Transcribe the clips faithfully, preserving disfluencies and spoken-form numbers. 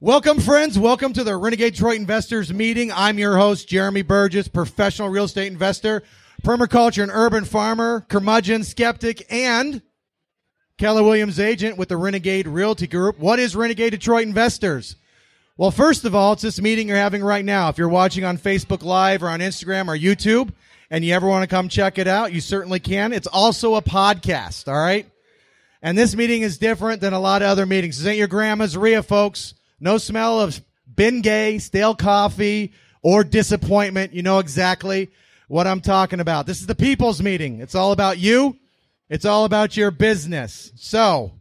Welcome, friends. Welcome to the Renegade Detroit Investors meeting. I'm your host, Jeremy Burgess, professional real estate investor, permaculture and urban farmer, curmudgeon, skeptic, and Keller Williams agent with the Renegade Realty Group. What is Renegade Detroit Investors? Well, first of all, it's this meeting you're having right now. If you're watching on Facebook Live or on Instagram or YouTube and you ever want to come check it out, you certainly can. It's also a podcast, all right? And this meeting is different than a lot of other meetings. This ain't your grandma's R I A, folks. No smell of Bengay, stale coffee, or disappointment. You know exactly what I'm talking about. This is the people's meeting. It's all about you. It's all about your business. So,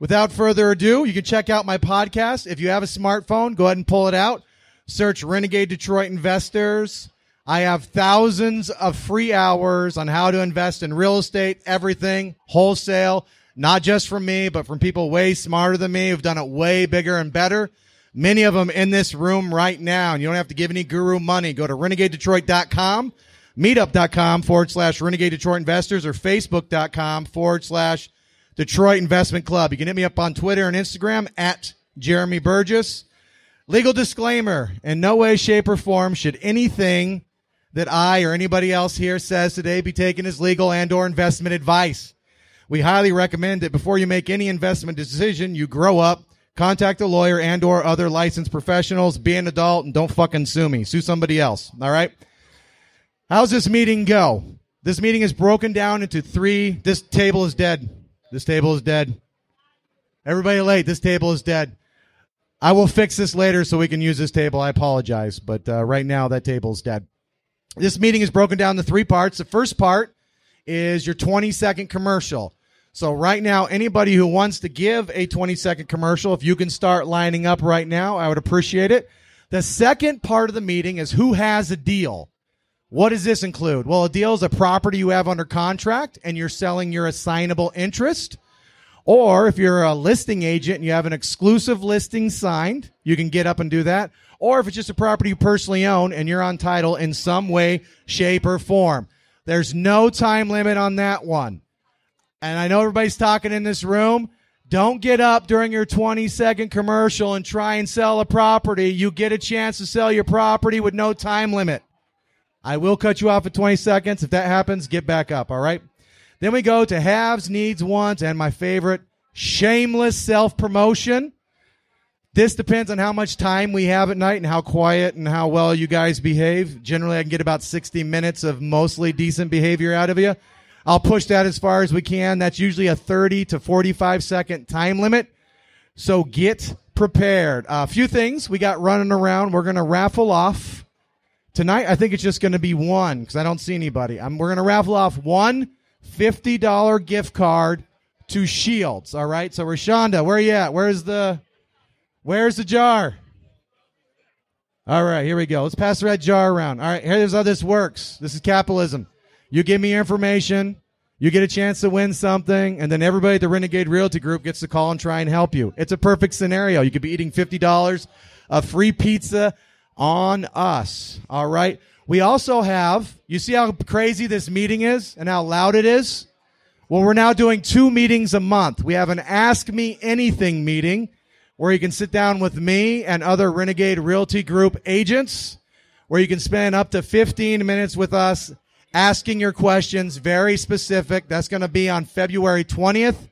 without further ado, you can check out my podcast. If you have a smartphone, go ahead and pull it out. Search Renegade Detroit Investors. I have thousands of free hours on how to invest in real estate, everything, wholesale. Not just from me, but from people way smarter than me who've done it way bigger and better. Many of them in this room right now. And you don't have to give any guru money. Go to Renegade Detroit dot com, Meetup.com forward slash Renegade Detroit Investors, or Facebook.com forward slash Detroit Investment Club. You can hit me up on Twitter and Instagram at Jeremy Burgess. Legal disclaimer: in no way, shape, or form should anything that I or anybody else here says today be taken as legal and or investment advice. We highly recommend that before you make any investment decision, you grow up, contact a lawyer and or other licensed professionals, be an adult, and don't fucking sue me. Sue somebody else, all right? How's this meeting go? This meeting is broken down into three. This table is dead. This table is dead. Everybody late. This table is dead. I will fix this later so we can use this table. I apologize, but uh, right now that table is dead. This meeting is broken down into three parts. The first part is your twenty-second commercial. So right now, anybody who wants to give a twenty-second commercial, if you can start lining up right now, I would appreciate it. The second part of the meeting is who has a deal. What does this include? Well, a deal is a property you have under contract and you're selling your assignable interest. Or if you're a listing agent and you have an exclusive listing signed, you can get up and do that. Or if it's just a property you personally own and you're on title in some way, shape, or form. There's no time limit on that one. And I know everybody's talking in this room. Don't get up during your twenty-second commercial and try and sell a property. You get a chance to sell your property with no time limit. I will cut you off at twenty seconds. If that happens, get back up, all right? Then we go to haves, needs, wants, and my favorite, shameless self-promotion. This depends on how much time we have at night and how quiet and how well you guys behave. Generally, I can get about sixty minutes of mostly decent behavior out of you. I'll push that as far as we can. That's usually a thirty to forty-five second time limit. So get prepared. A few things we got running around. We're going to raffle off tonight. I think it's just going to be one because I don't see anybody. I'm, we're going to raffle off one fifty dollar gift card to Shields. All right. So Rashonda, where are you at? Where's the... Where's the jar? All right, here we go. Let's pass the red jar around. All right, here's how this works. This is capitalism. You give me your information, you get a chance to win something, and then everybody at the Renegade Realty Group gets to call and try and help you. It's a perfect scenario. You could be eating fifty dollars of free pizza on us. All right. We also have, you see how crazy this meeting is and how loud it is? Well, we're now doing two meetings a month. We have an Ask Me Anything meeting, where you can sit down with me and other Renegade Realty Group agents, where you can spend up to fifteen minutes with us asking your questions, very specific. That's going to be on February twentieth.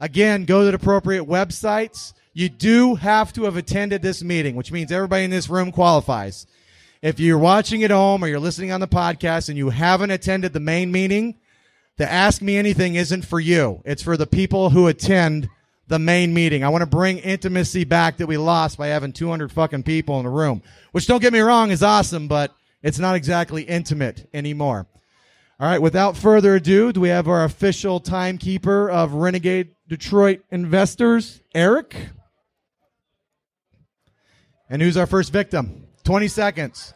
Again, go to the appropriate websites. You do have to have attended this meeting, which means everybody in this room qualifies. If you're watching at home or you're listening on the podcast and you haven't attended the main meeting, the Ask Me Anything isn't for you. It's for the people who attend the main meeting. I want to bring intimacy back that we lost by having two hundred fucking people in the room, which, don't get me wrong, is awesome, but it's not exactly intimate anymore. All right. Without further ado, do we have our official timekeeper of Renegade Detroit Investors, Eric? And who's our first victim? twenty seconds.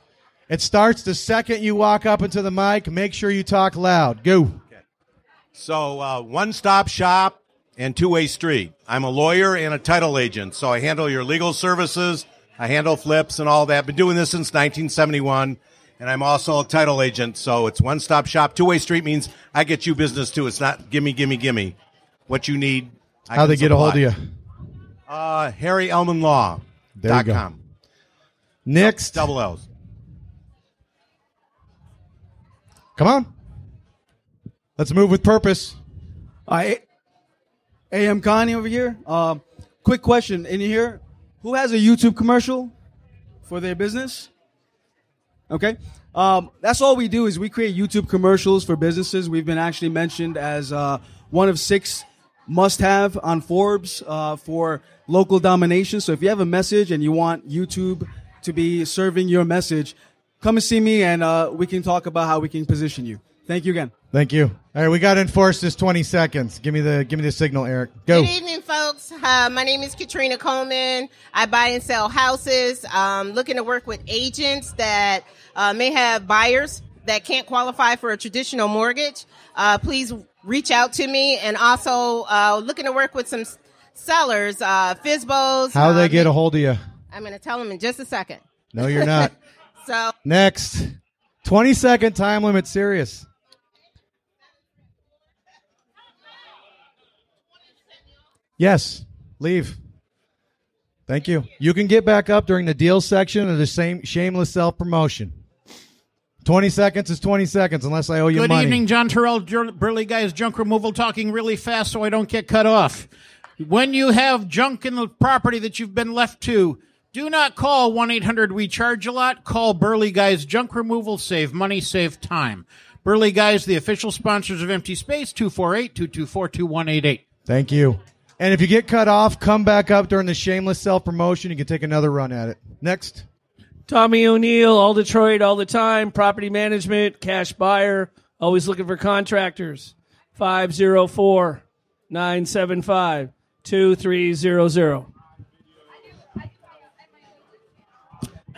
It starts the second you walk up into the mic. Make sure you talk loud. Go. Okay. So uh, one-stop shop and two-way street. I'm a lawyer and a title agent, so I handle your legal services. I handle flips and all that. Been doing this since nineteen seventy-one, and I'm also a title agent, so it's one-stop shop. Two-way street means I get you business, too. It's not gimme, gimme, gimme. What you need, I How can they supply. Get a hold of you? Uh, Harry Elman Law. There you go. Next. Double L's. Come on. Let's move with purpose. All right. Hey, I'm Connie over here. Uh, quick question in here. Who has a YouTube commercial for their business? Okay. Um, that's all we do is we create YouTube commercials for businesses. We've been actually mentioned as uh, one of six must-have on Forbes uh, for local domination. So if you have a message and you want YouTube to be serving your message, come and see me, and uh, we can talk about how we can position you. Thank you again. Thank you. All right, we got to enforce this twenty seconds. Give me the give me the signal, Eric. Go. Good evening, folks. Uh, my name is Katrina Coleman. I buy and sell houses. Um, looking to work with agents that uh, may have buyers that can't qualify for a traditional mortgage. Uh, please reach out to me, and also uh, looking to work with some sellers, uh, F S B Os. How do they um, get a hold of you? I'm going to tell them in just a second. No, you're not. So next, twenty second time limit. Serious. Yes, leave. Thank you. You can get back up during the deal section of the same shameless self promotion. twenty seconds is twenty seconds, unless I owe you Good money. Good evening, John Terrell, Burley Guys Junk Removal, talking really fast so I don't get cut off. When you have junk in the property that you've been left to, do not call one eight hundred we charge a lot. Call Burley Guys Junk Removal. Save money, save time. Burley Guys, the official sponsors of Empty Space, two four eight, two two four, two one eight eight. Thank you. And if you get cut off, come back up during the shameless self-promotion. You can take another run at it. Next. Tommy O'Neill, All Detroit, all the time. Property management, cash buyer, always looking for contractors. five oh four, nine seven five, two three zero zero.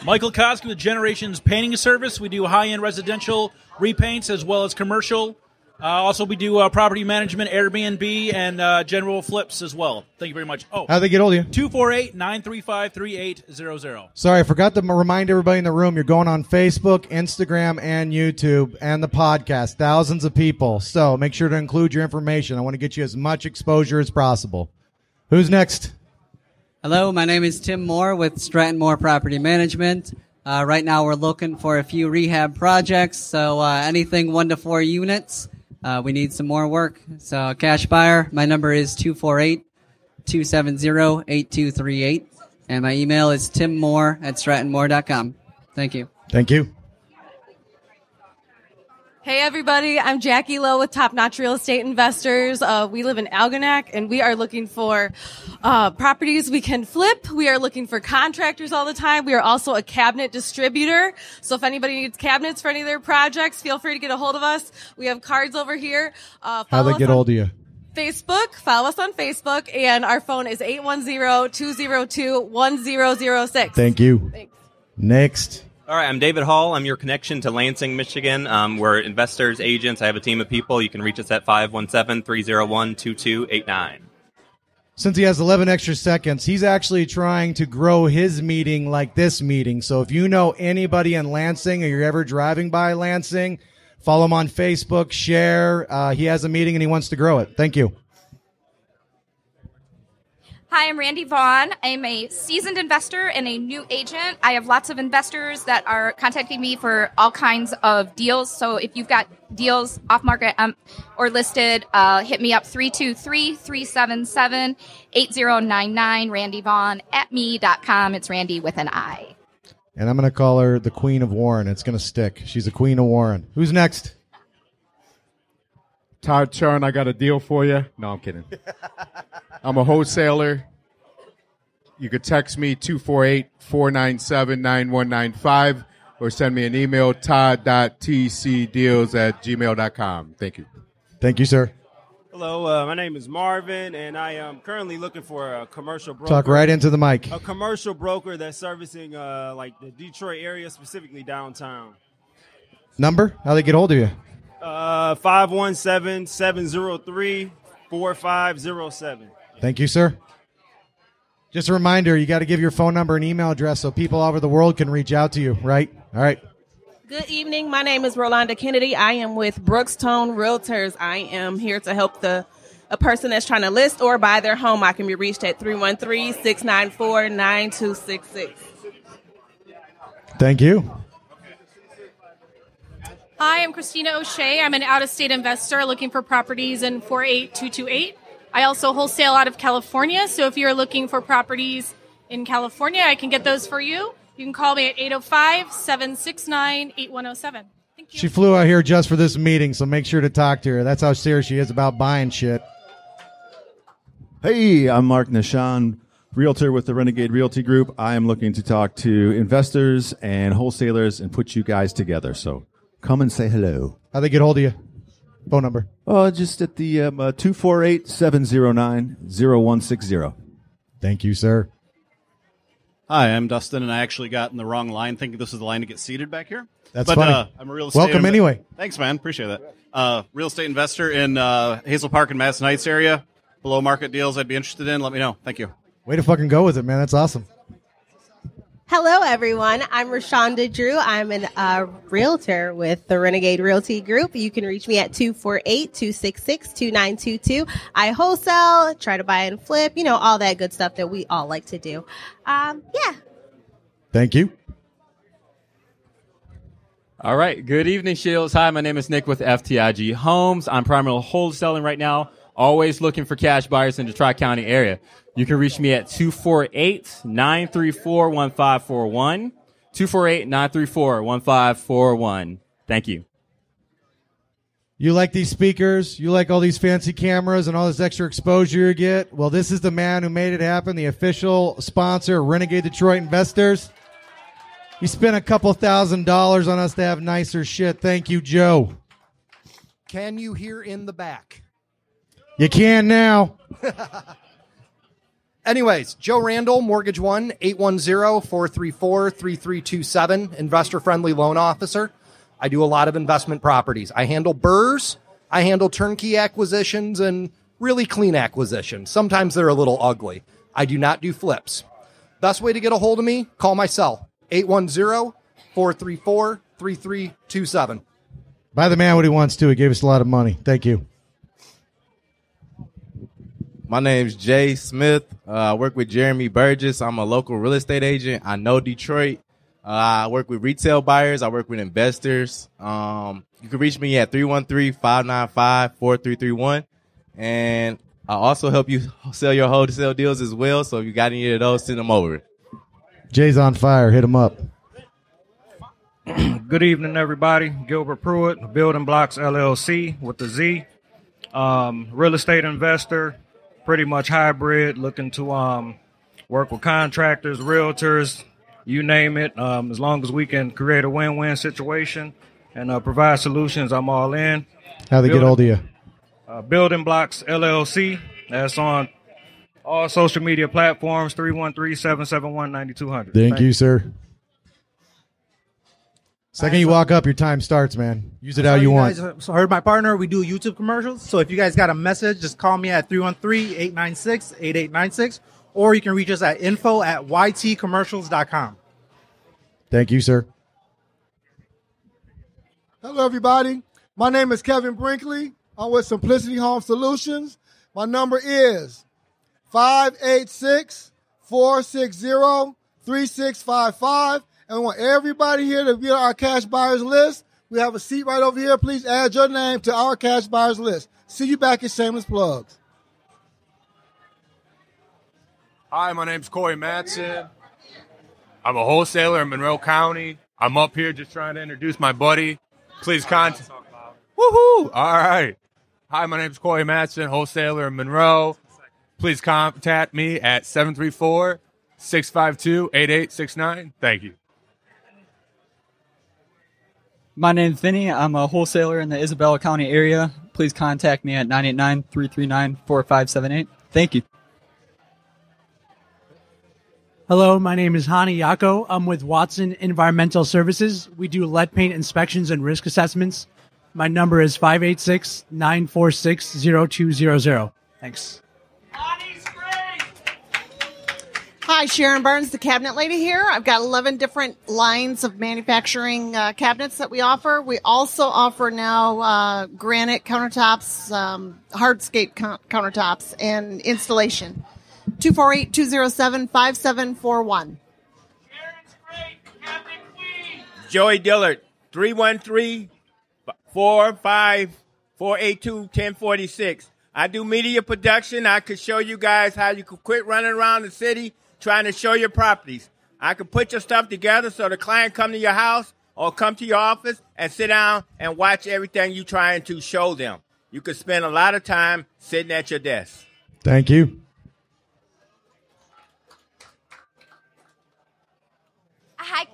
Michael Koski with Generations Painting Service. We do high-end residential repaints as well as commercial. Uh, also, we do uh, property management, Airbnb, and uh, general flips as well. Thank you very much. Oh, how'd they get hold of you? two four eight, nine three five, three eight zero zero. Sorry, I forgot to remind everybody in the room, you're going on Facebook, Instagram, and YouTube, and the podcast. Thousands of people. So make sure to include your information. I want to get you as much exposure as possible. Who's next? Hello, my name is Tim Moore with Stratton Moore Property Management. Uh, right now, we're looking for a few rehab projects, so uh, anything one to four units. Uh, we need some more work. So, cash buyer, my number is two four eight, two seven zero, eight two three eight. And my email is tim moore at stratton moore dot com. Thank you. Thank you. Hey, everybody. I'm Jackie Lowe with Top Notch Real Estate Investors. Uh, we live in Algonac, and we are looking for uh, properties we can flip. We are looking for contractors all the time. We are also a cabinet distributor. So if anybody needs cabinets for any of their projects, feel free to get a hold of us. We have cards over here. Uh, How they get hold of you? Facebook. Follow us on Facebook. And our phone is eight one zero, two zero two, one zero zero six. Thank you. Thanks. Next. All right, I'm David Hall. I'm your connection to Lansing, Michigan. Um, we're investors, agents. I have a team of people. You can reach us at five one seven, three zero one, two two eight nine. Since he has eleven extra seconds, he's actually trying to grow his meeting like this meeting. So if you know anybody in Lansing or you're ever driving by Lansing, follow him on Facebook, share. Uh, he has a meeting and he wants to grow it. Thank you. Hi, I'm Randy Vaughn. I'm a seasoned investor and a new agent. I have lots of investors that are contacting me for all kinds of deals. So if you've got deals off market um, or listed, uh, hit me up three two three, three seven seven, eight zero nine nine, Randy Vaughn at me dot com. It's Randy with an I. And I'm going to call her the Queen of Warren. It's going to stick. She's the Queen of Warren. Who's next? Todd Churn, I got a deal for you. No, I'm kidding. I'm a wholesaler. You could text me, two four eight, four nine seven, nine one nine five, or send me an email, todd dot t c deals at gmail dot com. Thank you. Thank you, sir. Hello, uh, my name is Marvin, and I am currently looking for a commercial broker. Talk right into the mic. A commercial broker that's servicing uh, like the Detroit area, specifically downtown. Number? How'd they get hold of you? Uh, five one seven, seven zero three, four five zero seven. Thank you, sir. Just a reminder, you got to give your phone number and email address so people all over the world can reach out to you, right? All right. Good evening. My name is Rolanda Kennedy. I am with Brookstone Realtors. I am here to help the a person that's trying to list or buy their home, I can be reached at three one three, six nine four, nine two six six. Thank you. Hi, I'm Christina O'Shea. I'm an out-of-state investor looking for properties in four eight two two eight. I also wholesale out of California, so if you're looking for properties in California, I can get those for you. You can call me at eight oh five, seven six nine, eight one oh seven. Thank you. She flew out here just for this meeting, so make sure to talk to her. That's how serious she is about buying shit. Hey, I'm Mark Nichon, realtor with the Renegade Realty Group. I am looking to talk to investors and wholesalers and put you guys together, so come and say hello. How they get hold of you? Phone number? Oh, just at the um, uh, two four eight, seven oh nine, oh one six oh. Thank you, sir. Hi, I'm Dustin, and I actually got in the wrong line thinking this is the line to get seated back here. That's but, funny. Uh, I'm a real estate Welcome inv- anyway. Thanks, man. Appreciate that. Uh, real estate investor in uh, Hazel Park and Madison Heights area. Below market deals I'd be interested in. Let me know. Thank you. Way to fucking go with it, man. That's awesome. Hello, everyone. I'm Rashonda Drew. I'm a uh, realtor with the Renegade Realty Group. You can reach me at two four eight, two six six, two nine two two. I wholesale, try to buy and flip, you know, all that good stuff that we all like to do. Um, yeah. Thank you. All right. Good evening, Shields. Hi, my name is Nick with F T I G Homes. I'm primarily wholesaling right now, always looking for cash buyers in the Tri-County area. You can reach me at two four eight, nine three four, one five four one. two four eight, nine three four, one five four one. Thank you. You like these speakers? You like all these fancy cameras and all this extra exposure you get? Well, this is the man who made it happen, the official sponsor, Renegade Detroit Investors. He spent a couple thousand dollars on us to have nicer shit. Thank you, Joe. Can you hear in the back? You can now. Anyways, Joe Randall, Mortgage One, eight one zero, four three four, three three two seven, investor-friendly loan officer. I do a lot of investment properties. I handle B R Rs, I handle turnkey acquisitions, and really clean acquisitions. Sometimes they're a little ugly. I do not do flips. Best way to get a hold of me, call my cell, eight one zero, four three four, three three two seven. Buy the man what he wants to. He gave us a lot of money. Thank you. My name's Jay Smith. Uh, I work with Jeremy Burgess. I'm a local real estate agent. I know Detroit. Uh, I work with retail buyers. I work with investors. Um, you can reach me at three one three, five nine five, four three three one. And I also help you sell your wholesale deals as well. So if you got any of those, send them over. Jay's on fire. Hit him up. Good evening, everybody. Gilbert Pruitt, Building Blocks L L C with the Z. Um, real estate investor. Pretty much hybrid, looking to um, work with contractors, realtors, you name it. Um, as long as we can create a win-win situation and uh, provide solutions, I'm all in. How they building, get hold of you? Uh, Building Blocks L L C. That's on all social media platforms, three one three, seven seven one, nine two zero zero. Thank, Thank you, sir. Second you walk up, your time starts, man. Use it how you, you want. Guys, so I heard my partner. We do YouTube commercials. So if you guys got a message, just call me at three one three, eight nine six, eight eight nine six. Or you can reach us at info at y t commercials dot com. Thank you, sir. Hello, everybody. My name is Kevin Brinkley. I'm with Simplicity Home Solutions. My number is five eight six, four six zero, three six five five. And we want everybody here to be on our cash buyers list. We have a seat right over here. Please add your name to our cash buyers list. See you back at Shameless Plugs. Hi, my name's Corey Mattson. I'm a wholesaler in Monroe County. I'm up here just trying to introduce my buddy. Please contact. Woohoo! All right. Hi, my name's Corey Mattson, wholesaler in Monroe. Please contact me at seven three four, six five two, eight eight six nine. Thank you. My name's Vinny. I'm a wholesaler in the Isabella County area. Please contact me at nine eight nine, three three nine, four five seven eight. Thank you. Hello, my name is Hani Yako. I'm with Watson Environmental Services. We do lead paint inspections and risk assessments. My number is five eight six, nine four six, zero two zero zero. Thanks. Hani's great! Hi, Sharon Burns, the cabinet lady here. I've got eleven different lines of manufacturing uh, cabinets that we offer. We also offer now uh, granite countertops, um, hardscape co- countertops, and installation. two four eight, two zero seven, five seven four one. Sharon's great cabinet queen. Joey Dillard, three one three, four five four, eight two, one zero four six. I do media production. I could show you guys how you could quit running around the city trying to show your properties. I could put your stuff together so the client come to your house or come to your office and sit down and watch everything you're trying to show them. You could spend a lot of time sitting at your desk. Thank you. Hi.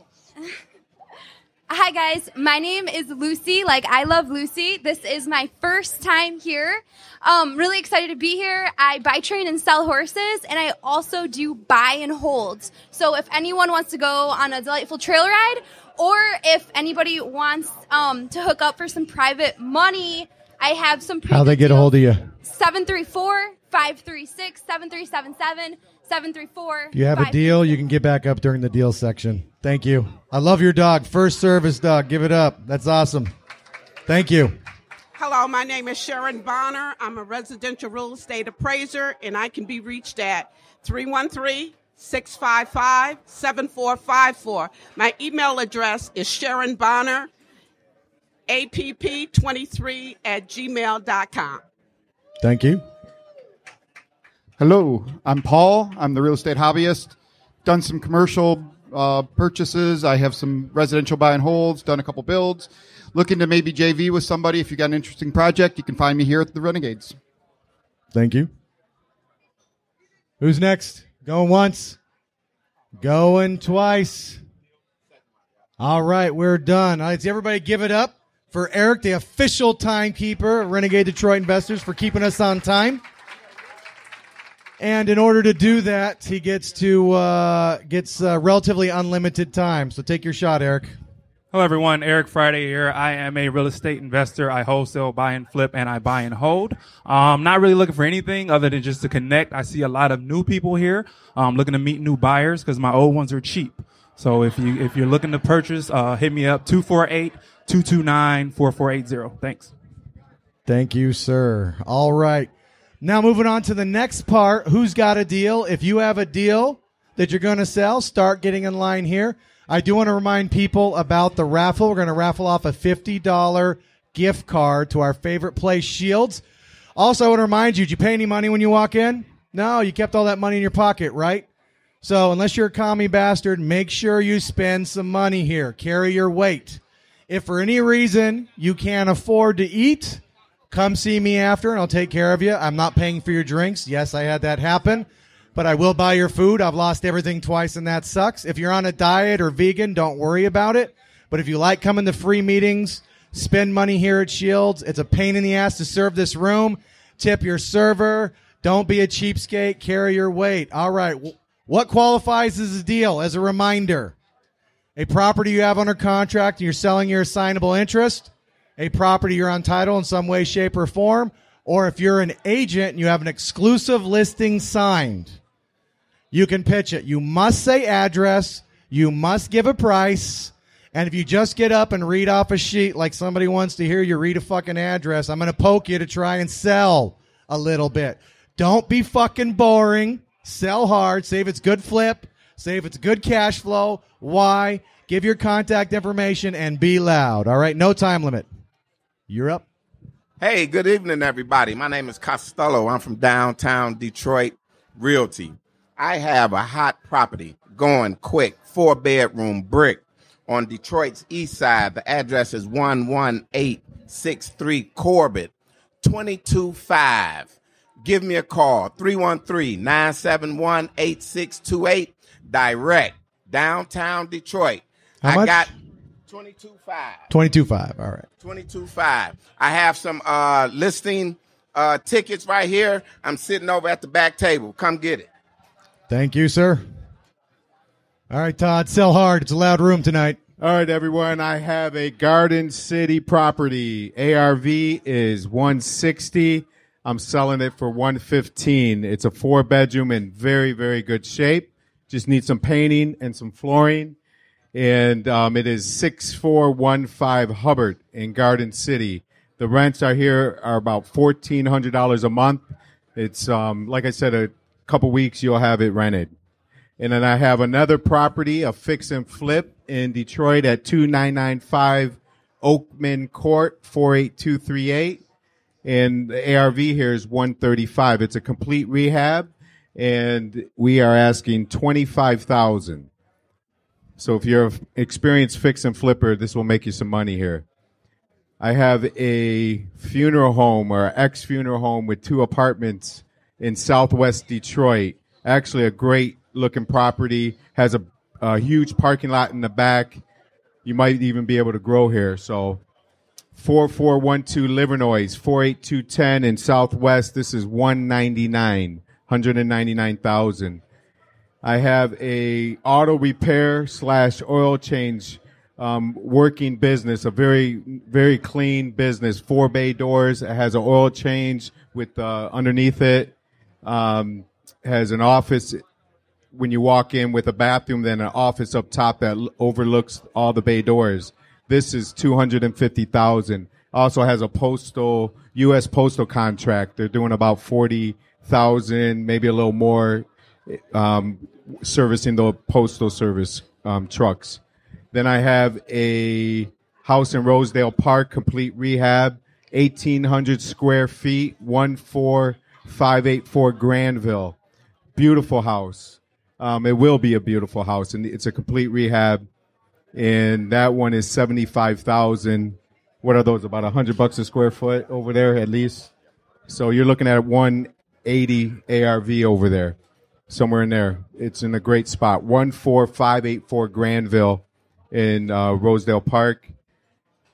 Hi, guys. My name is Lucy. Like, I love Lucy. This is my first time here. Um, really excited to be here. I buy, train, and sell horses, and I also do buy and holds. So if anyone wants to go on a delightful trail ride, or if anybody wants um, to hook up for some private money, I have some pretty good deals. How they get a hold of you? seven three four, five three six, seven three seven seven. seven three four. If you have a deal, you can get back up during the deal section. Thank you. I love your dog. First service dog. Give it up. That's awesome. Thank you. Hello, my name is Sharon Bonner. I'm a residential real estate appraiser, and I can be reached at three one three, six five five, seven four five four. My email address is sharon bonner app twenty-three at gmail dot com. Thank you. Hello, I'm Paul. I'm the real estate hobbyist. Done some commercial uh, purchases. I have some residential buy and holds, done a couple builds. Looking to maybe J V with somebody. If you got an interesting project, you can find me here at the Renegades. Thank you. Who's next? Going once. Going twice. All right, we're done. Let's everybody give it up for Eric, the official timekeeper of Renegade Detroit Investors, for keeping us on time. And in order to do that, he gets to uh, gets uh, relatively unlimited time. So take your shot, Eric. Hello, everyone. Eric Friday here. I am a real estate investor. I wholesale, buy and flip, and I buy and hold. Um, not really looking for anything other than just to connect. I see a lot of new people here. I'm looking to meet new buyers because my old ones are cheap. So if you if you're looking to purchase, uh, hit me up two four eight, two two nine, four four eight zero. Thanks. Thank you, sir. All right. Now moving on to the next part, who's got a deal? If you have a deal that you're going to sell, start getting in line here. I do want to remind people about the raffle. We're going to raffle off a fifty dollars gift card to our favorite place, Shields. Also, I want to remind you, did you pay any money when you walk in? No, you kept all that money in your pocket, right? So unless you're a commie bastard, make sure you spend some money here. Carry your weight. If for any reason you can't afford to eat, come see me after, and I'll take care of you. I'm not paying for your drinks. Yes, I had that happen, but I will buy your food. I've lost everything twice, and that sucks. If you're on a diet or vegan, don't worry about it. But if you like coming to free meetings, spend money here at Shields. It's a pain in the ass to serve this room. Tip your server. Don't be a cheapskate. Carry your weight. All right. What qualifies as a deal? As a reminder, a property you have under contract and you're selling your assignable interest, a property you're on title in some way, shape, or form, or if you're an agent and you have an exclusive listing signed, you can pitch it. You must say address. You must give a price. And if you just get up and read off a sheet like somebody wants to hear you read a fucking address, I'm going to poke you to try and sell a little bit. Don't be fucking boring. Sell hard. Say if it's good flip. Say if it's good cash flow. Why? Give your contact information and be loud. All right? No time limit. You're up. Hey, good evening, everybody. My name is Costello. I'm from downtown Detroit Realty. I have a hot property going quick, four-bedroom brick on Detroit's east side. The address is one one eight six three Corbett, two two five. Give me a call, three one three, nine seven one, eight six two eight, direct, downtown Detroit. How I much? got... twenty-two five. twenty-two five. All right. twenty-two five. I have some uh, listing uh, tickets right here. I'm sitting over at the back table. Come get it. Thank you, sir. All right, Todd, sell hard. It's a loud room tonight. All right, everyone. I have a Garden City property. A R V is one sixty. I'm selling it for one fifteen. It's a four bedroom in very, very good shape. Just need some painting and some flooring. And um, it is six four one five Hubbard in Garden City. The rents are here are about fourteen hundred dollars a month. It's, um, like I said, a couple weeks you'll have it rented. And then I have another property, a fix and flip in Detroit at two nine nine five Oakman Court, four eight two three eight. And the A R V here is one thirty-five. It's a complete rehab, and we are asking twenty-five thousand dollars. So if you're an experienced fix and flipper, this will make you some money here. I have a funeral home or ex-funeral home with two apartments in Southwest Detroit. Actually, a great-looking property. Has a, a huge parking lot in the back. You might even be able to grow here. So four four one two Livernois, four eight two one zero in Southwest. This is one ninety-nine, one hundred ninety-nine thousand. I have a auto repair slash oil change um, working business, a very, very clean business. Four bay doors. It has an oil change with uh, underneath it. Um, has an office when you walk in with a bathroom, then an office up top that overlooks all the bay doors. This is two hundred fifty thousand dollars. Also has a postal, U S postal contract. They're doing about forty thousand dollars, maybe a little more. Um, servicing the postal service um, trucks. Then I have a house in Rosedale Park, complete rehab, eighteen hundred square feet, one four five eight four Granville. Beautiful house. Um, it will be a beautiful house, and it's a complete rehab. And that one is seventy-five thousand dollars. What are those? About one hundred bucks a square foot over there, at least. So you're looking at one eighty A R V over there. Somewhere in there. It's in a great spot. one four five eight four Granville in uh, Rosedale Park.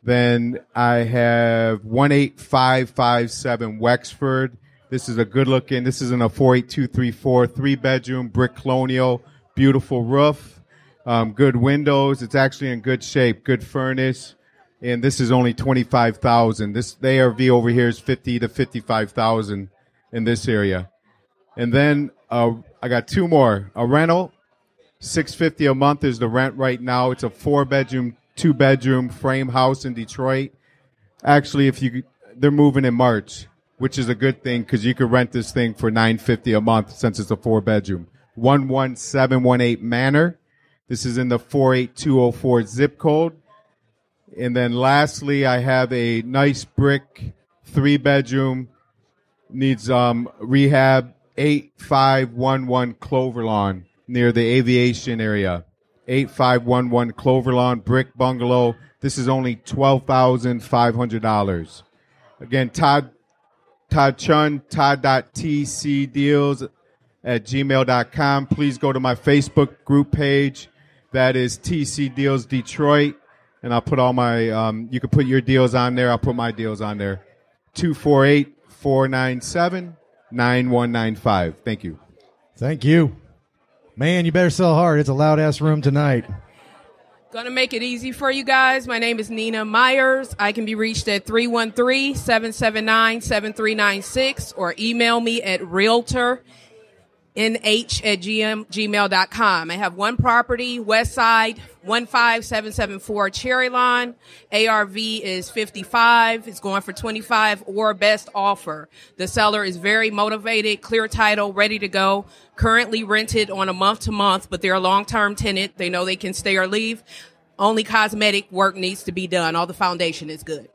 Then I have one eight five five seven Wexford. This is a good looking. This is in a four eight two three four, three bedroom, brick colonial, beautiful roof, um, good windows. It's actually in good shape, good furnace. And this is only twenty-five thousand dollars. This the A R V over here is fifty thousand to fifty-five thousand dollars in this area. And then uh, I got two more. A rental, six fifty a month is the rent right now. It's a four-bedroom, two-bedroom frame house in Detroit. Actually, if you they're moving in March, which is a good thing because you could rent this thing for nine fifty a month since it's a four-bedroom. one one seven one eight Manor. This is in the four eight two zero four zip code. And then lastly, I have a nice brick three-bedroom, needs um, rehab, eight five one one Clover Lawn near the aviation area. eight five one one Clover Lawn, brick bungalow. This is only twelve thousand five hundred dollars. Again, Todd Todd Churn, todd dot t c deals at gmail dot com. Please go to my Facebook group page. That is T C Deals Detroit. And I'll put all my, um, you can put your deals on there. I'll put my deals on there. two four eight, four nine seven, nine one nine five. Thank you. Thank you. Man, you better sell hard. It's a loud-ass room tonight. Going to make it easy for you guys. My name is Nina Myers. I can be reached at three one three, seven seven nine, seven three nine six or email me at realtornh at gmail dot com. I have one property, Westside, one five seven seven four Cherry Lawn. A R V is fifty-five. It's going for twenty-five or best offer. The seller is very motivated, clear title, ready to go. Currently rented on a month to month, but they're a long-term tenant. They know they can stay or leave. Only cosmetic work needs to be done. All the foundation is good.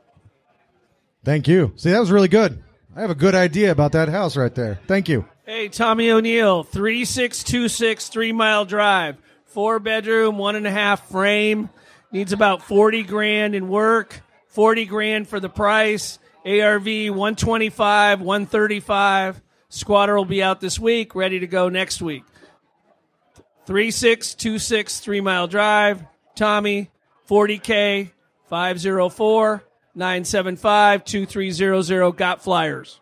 Thank you. See, that was really good. I have a good idea about that house right there. Thank you. Hey, Tommy O'Neill, three six two six Three Mile Drive, four bedroom, one and a half frame, needs about forty grand in work, forty grand for the price. A R V one twenty-five, one thirty-five. Squatter will be out this week, ready to go next week. three six two six Three Mile Drive, Tommy, forty K, five oh four, nine seven five, two three zero zero. Got flyers.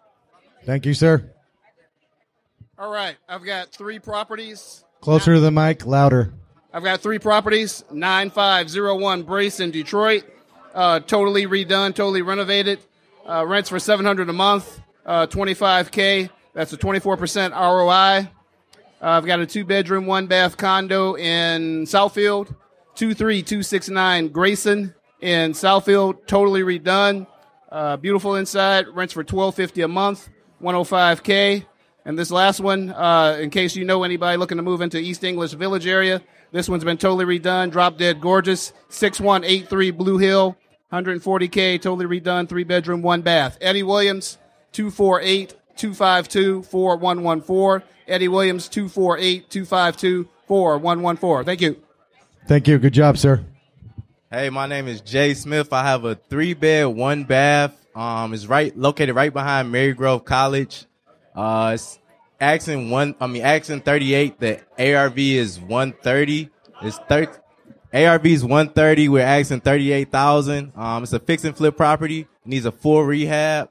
Thank you, sir. All right, I've got three properties. Closer to the mic, louder. I've got three properties, nine five zero one Brace in Detroit, uh, totally redone, totally renovated, uh, rents for seven hundred dollars a month, uh, twenty-five K. That's a twenty-four percent R O I. Uh, I've got a two-bedroom, one-bath condo in Southfield, two three two six nine Grayson in Southfield, totally redone. Uh, beautiful inside, rents for twelve fifty a month, one oh five K. And this last one, uh, in case you know anybody looking to move into East English Village area, this one's been totally redone, drop dead gorgeous, six one eight three Blue Hill, one forty K, totally redone, three-bedroom, one-bath. Eddie Williams, two four eight two five two four one one four. Eddie Williams, two four eight two five two four one one four. Thank you. Thank you. Good job, sir. Hey, my name is Jay Smith. I have a three-bed, one-bath. Um, it's right located right behind Marygrove College. Uh, it's Accent one. I mean Accent thirty-eight. The A R V is one thirty. It's thirty. A R V is one thirty. We're asking thirty-eight thousand. Um, it's a fix and flip property. It needs a full rehab.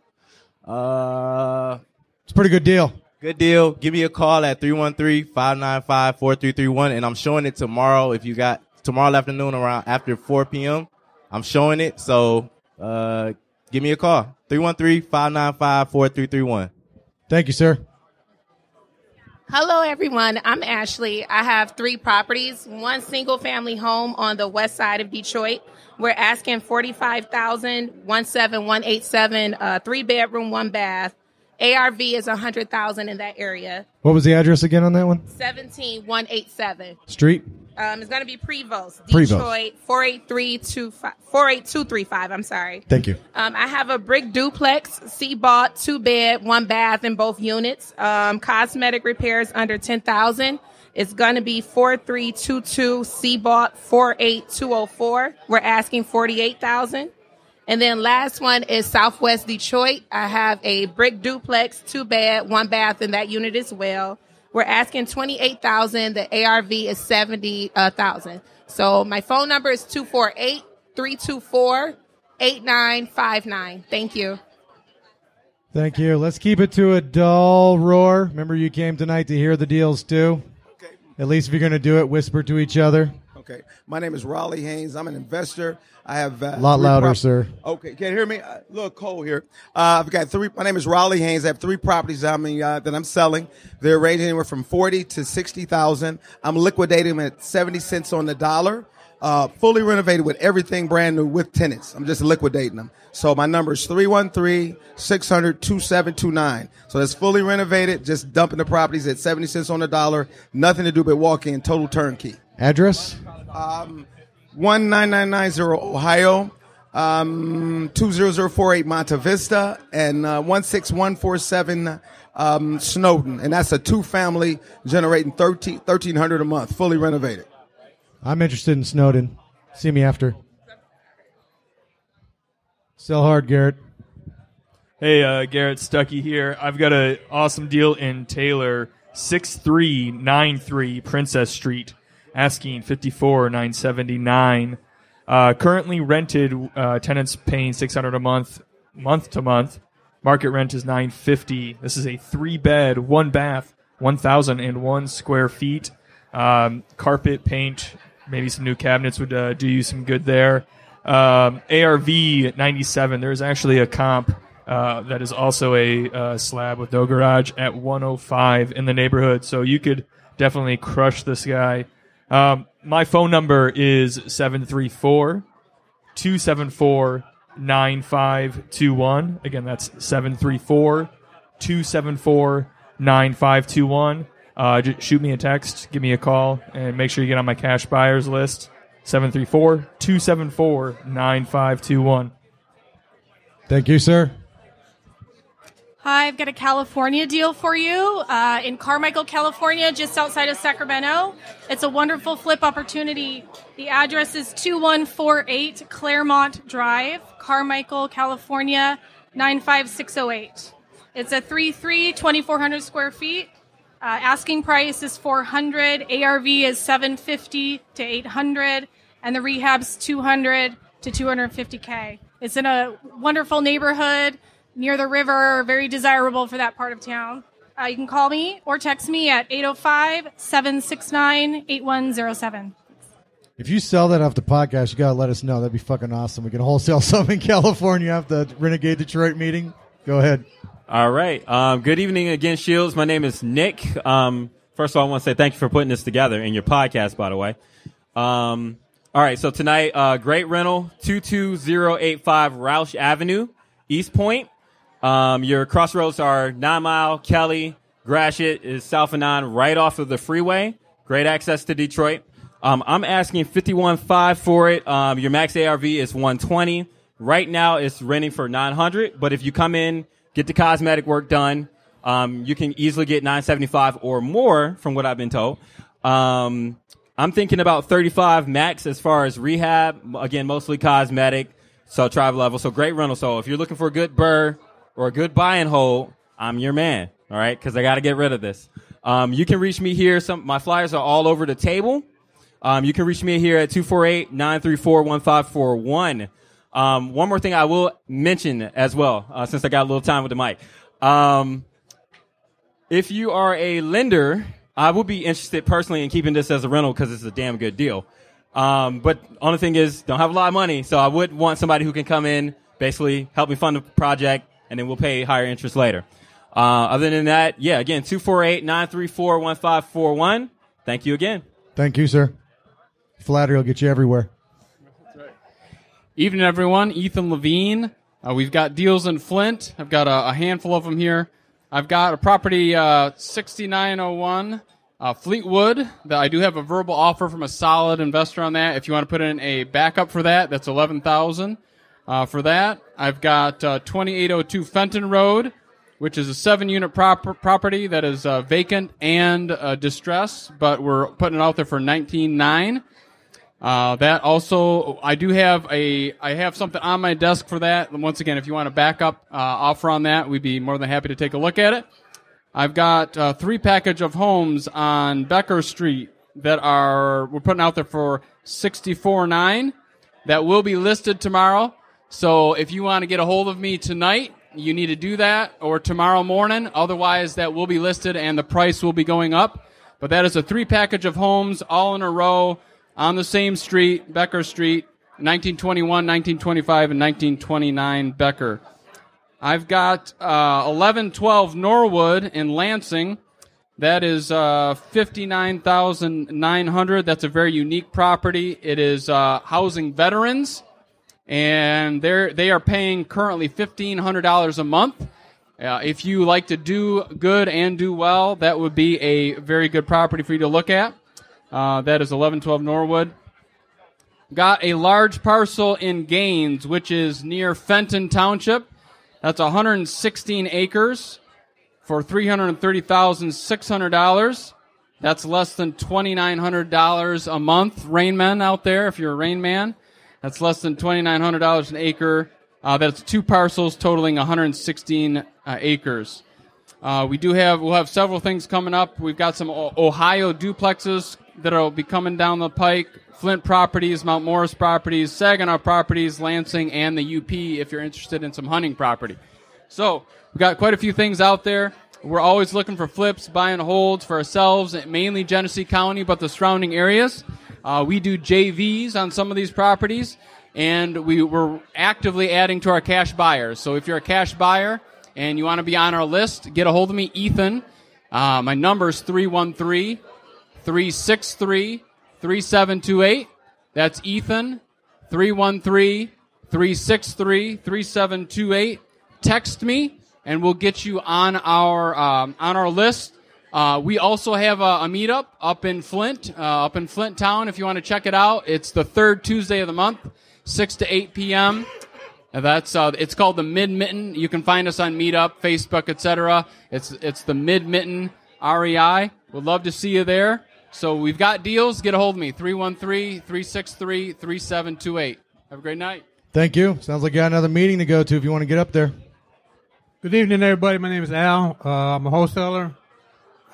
Uh, it's a pretty good deal. Good deal. Give me a call at three one three, five nine five, four three three one, and I'm showing it tomorrow. If you got tomorrow afternoon around after four p.m., I'm showing it. So uh, give me a call, three one three, five nine five, four three three one. Thank you, sir. Hello, everyone. I'm Ashley. I have three properties, one single-family home on the west side of Detroit. We're asking forty-five thousand dollars, one seven one eight seven, uh, three-bedroom, one-bath. A R V is one hundred thousand dollars in that area. What was the address again on that one? one seven one eight seven. Street? Um, it's going to be Prevost, Detroit, four eight two three five. I'm sorry. Thank you. Um, I have a brick duplex, C-bought, two-bed, one-bath in both units. Um, cosmetic repairs under ten thousand dollars. It's going to be four three two two C-bought, four eight two oh four. We're asking forty-eight thousand dollars. And then last one is Southwest Detroit. I have a brick duplex, two-bed, one-bath in that unit as well. We're asking twenty-eight thousand dollars. The A R V is seventy thousand dollars. So my phone number is two four eight, three two four, eight nine five nine. Thank you. Thank you. Let's keep it to a dull roar. Remember, you came tonight to hear the deals, too. Okay. At least if you're going to do it, whisper to each other. Okay. My name is Raleigh Haynes. I'm an investor. I have uh, a lot louder, prop- sir. Okay. Can't hear me? A little cold here. Uh, I've got three. My name is Raleigh Haynes. I have three properties I'm in, uh, that I'm selling. They're ranging anywhere from forty to sixty thousand. I'm liquidating them at seventy cents on the dollar. Uh, fully renovated with everything brand new with tenants. I'm just liquidating them. So my number is three one three, six hundred, two seven two nine. So that's fully renovated. Just dumping the properties at seventy cents on the dollar. Nothing to do but walk in. Total turnkey. Address? Um, one nine nine nine zero Ohio, um, two zero zero four eight Monta Vista, and uh, one six one four seven um, Snowden. And that's a two-family generating thirteen hundred dollars a month, fully renovated. I'm interested in Snowden. See me after. Sell hard, Garrett. Hey, uh, Garrett Stuckey here. I've got an awesome deal in Taylor, six three nine three Princess Street. Asking fifty-four nine seventy-nine. Uh, currently rented. Uh, tenants paying six hundred a month, month to month. Market rent is nine fifty. This is a three bed, one bath, one thousand one square feet. Um, carpet, paint, maybe some new cabinets would uh, do you some good there. Um, A R V ninety-seven. There is actually a comp uh, that is also a uh, slab with no garage at one oh five in the neighborhood. So you could definitely crush this guy. Um, my phone number is seven three four, two seven four, nine five two one. Again, that's seven three four, two seven four, nine five two one. Uh, just shoot me a text, give me a call, and make sure you get on my cash buyers list, seven three four, two seven four, nine five two one. Thank you, sir. Hi, I've got a California deal for you uh, in Carmichael, California, just outside of Sacramento. It's a wonderful flip opportunity. The address is two one four eight Claremont Drive, Carmichael, California, nine five six oh eight. It's a three three, twenty-four hundred square feet. Uh, asking price is four hundred. A R V is seven fifty to eight hundred, and the rehab's two hundred to two hundred fifty K. It's in a wonderful neighborhood. Near the river, very desirable for that part of town. Uh, you can call me or text me at eight oh five, seven six nine, eight one oh seven. If you sell that off the podcast, you got to let us know. That'd be fucking awesome. We can wholesale some in California after the Renegade Detroit meeting. Go ahead. All right. Um, good evening again, Shields. My name is Nick. Um, First of all, I want to say thank you for putting this together in your podcast, by the way. Um, all right, so tonight, uh, great rental, two two zero eight five Roush Avenue, East Point. Um, your crossroads are Nine Mile, Kelly, Gratiot is South and Nine, right off of the freeway. Great access to Detroit. Um, I'm asking fifty-one five for it. Um, your max A R V is one twenty. Right now, it's renting for nine hundred. But if you come in, get the cosmetic work done, Um, you can easily get nine seventy-five or more, from what I've been told. Um, I'm thinking about thirty-five max as far as rehab. Again, mostly cosmetic, so travel level. So great rental. So if you're looking for a good burr or a good buy and hold, I'm your man. All right, because I got to get rid of this. Um, you can reach me here. Some my flyers are all over the table. Um, you can reach me here at two four eight, nine three four, one five four one. Um, one more thing I will mention as well, uh, since I got a little time with the mic. Um, If you are a lender, I would be interested personally in keeping this as a rental because it's a damn good deal. Um, but only thing is, don't have a lot of money, so I would want somebody who can come in, basically help me fund the project, and then we'll pay higher interest later. Uh, other than that, yeah, again, two four eight, nine three four, one five four one. Thank you again. Thank you, sir. Flattery will get you everywhere. That's right. Evening, everyone. Ethan Levine. Uh, we've got deals in Flint. I've got a, a handful of them here. I've got a property, uh, sixty-nine oh one uh, Fleetwood, that I do have a verbal offer from a solid investor on that. If you want to put in a backup for that, that's eleven thousand dollars uh, for that. I've got uh, twenty-eight oh two Fenton Road, which is a seven-unit prop- property that is uh, vacant and uh, distressed, but we're putting it out there for nineteen nine. Uh, that also, I do have a, I have something on my desk for that. Once again, if you want a backup, uh, offer on that, we'd be more than happy to take a look at it. I've got, uh, three package of homes on Becker Street that are, we're putting out there for sixty-four nine. That will be listed tomorrow. So if you want to get a hold of me tonight, you need to do that, or tomorrow morning. Otherwise, that will be listed and the price will be going up. But that is a three package of homes all in a row. On the same street, Becker Street, nineteen twenty-one, nineteen twenty-five, and nineteen twenty-nine Becker. I've got uh, eleven twelve Norwood in Lansing. That is uh, fifty-nine thousand nine hundred dollars. That's a very unique property. It is uh, housing veterans, and they're, they are paying currently fifteen hundred dollars a month. Uh, if you like to do good and do well, that would be a very good property for you to look at. Uh, that is eleven twelve Norwood. Got a large parcel in Gaines, which is near Fenton Township. That's one hundred sixteen acres for three hundred thirty thousand six hundred dollars. That's less than twenty-nine hundred dollars a month. Rain man out there, if you're a rain man, that's less than twenty-nine hundred dollars an acre. Uh, that's two parcels totaling one hundred sixteen uh, acres. Uh, we do have, we'll have several things coming up. We've got some o- Ohio duplexes that'll be coming down the pike. Flint Properties, Mount Morris Properties, Saginaw Properties, Lansing, and the U P if you're interested in some hunting property. So we've got quite a few things out there. We're always looking for flips, buy and holds for ourselves, mainly Genesee County, but the surrounding areas. Uh, we do J Vs on some of these properties, and we, we're actively adding to our cash buyers. So if you're a cash buyer and you want to be on our list, get a hold of me, Ethan. Uh, my number is three one three, three six three, three seven two eight. That's Ethan, three one three, three six three, three seven two eight. Text me, and we'll get you on our um, on our list. Uh, we also have a, a meetup up in Flint, uh, up in Flint Town, if you want to check it out. It's the third Tuesday of the month, six to eight p.m. That's uh, it's called the Mid Mitten. You can find us on Meetup, Facebook, et cetera. It's it's the Mid Mitten R E I. We'd love to see you there. So we've got deals. Get a hold of me, three one three, three six three, three seven two eight. Have a great night. Thank you. Sounds like you got another meeting to go to if you want to get up there. Good evening, everybody. My name is Al. Uh, I'm a wholesaler.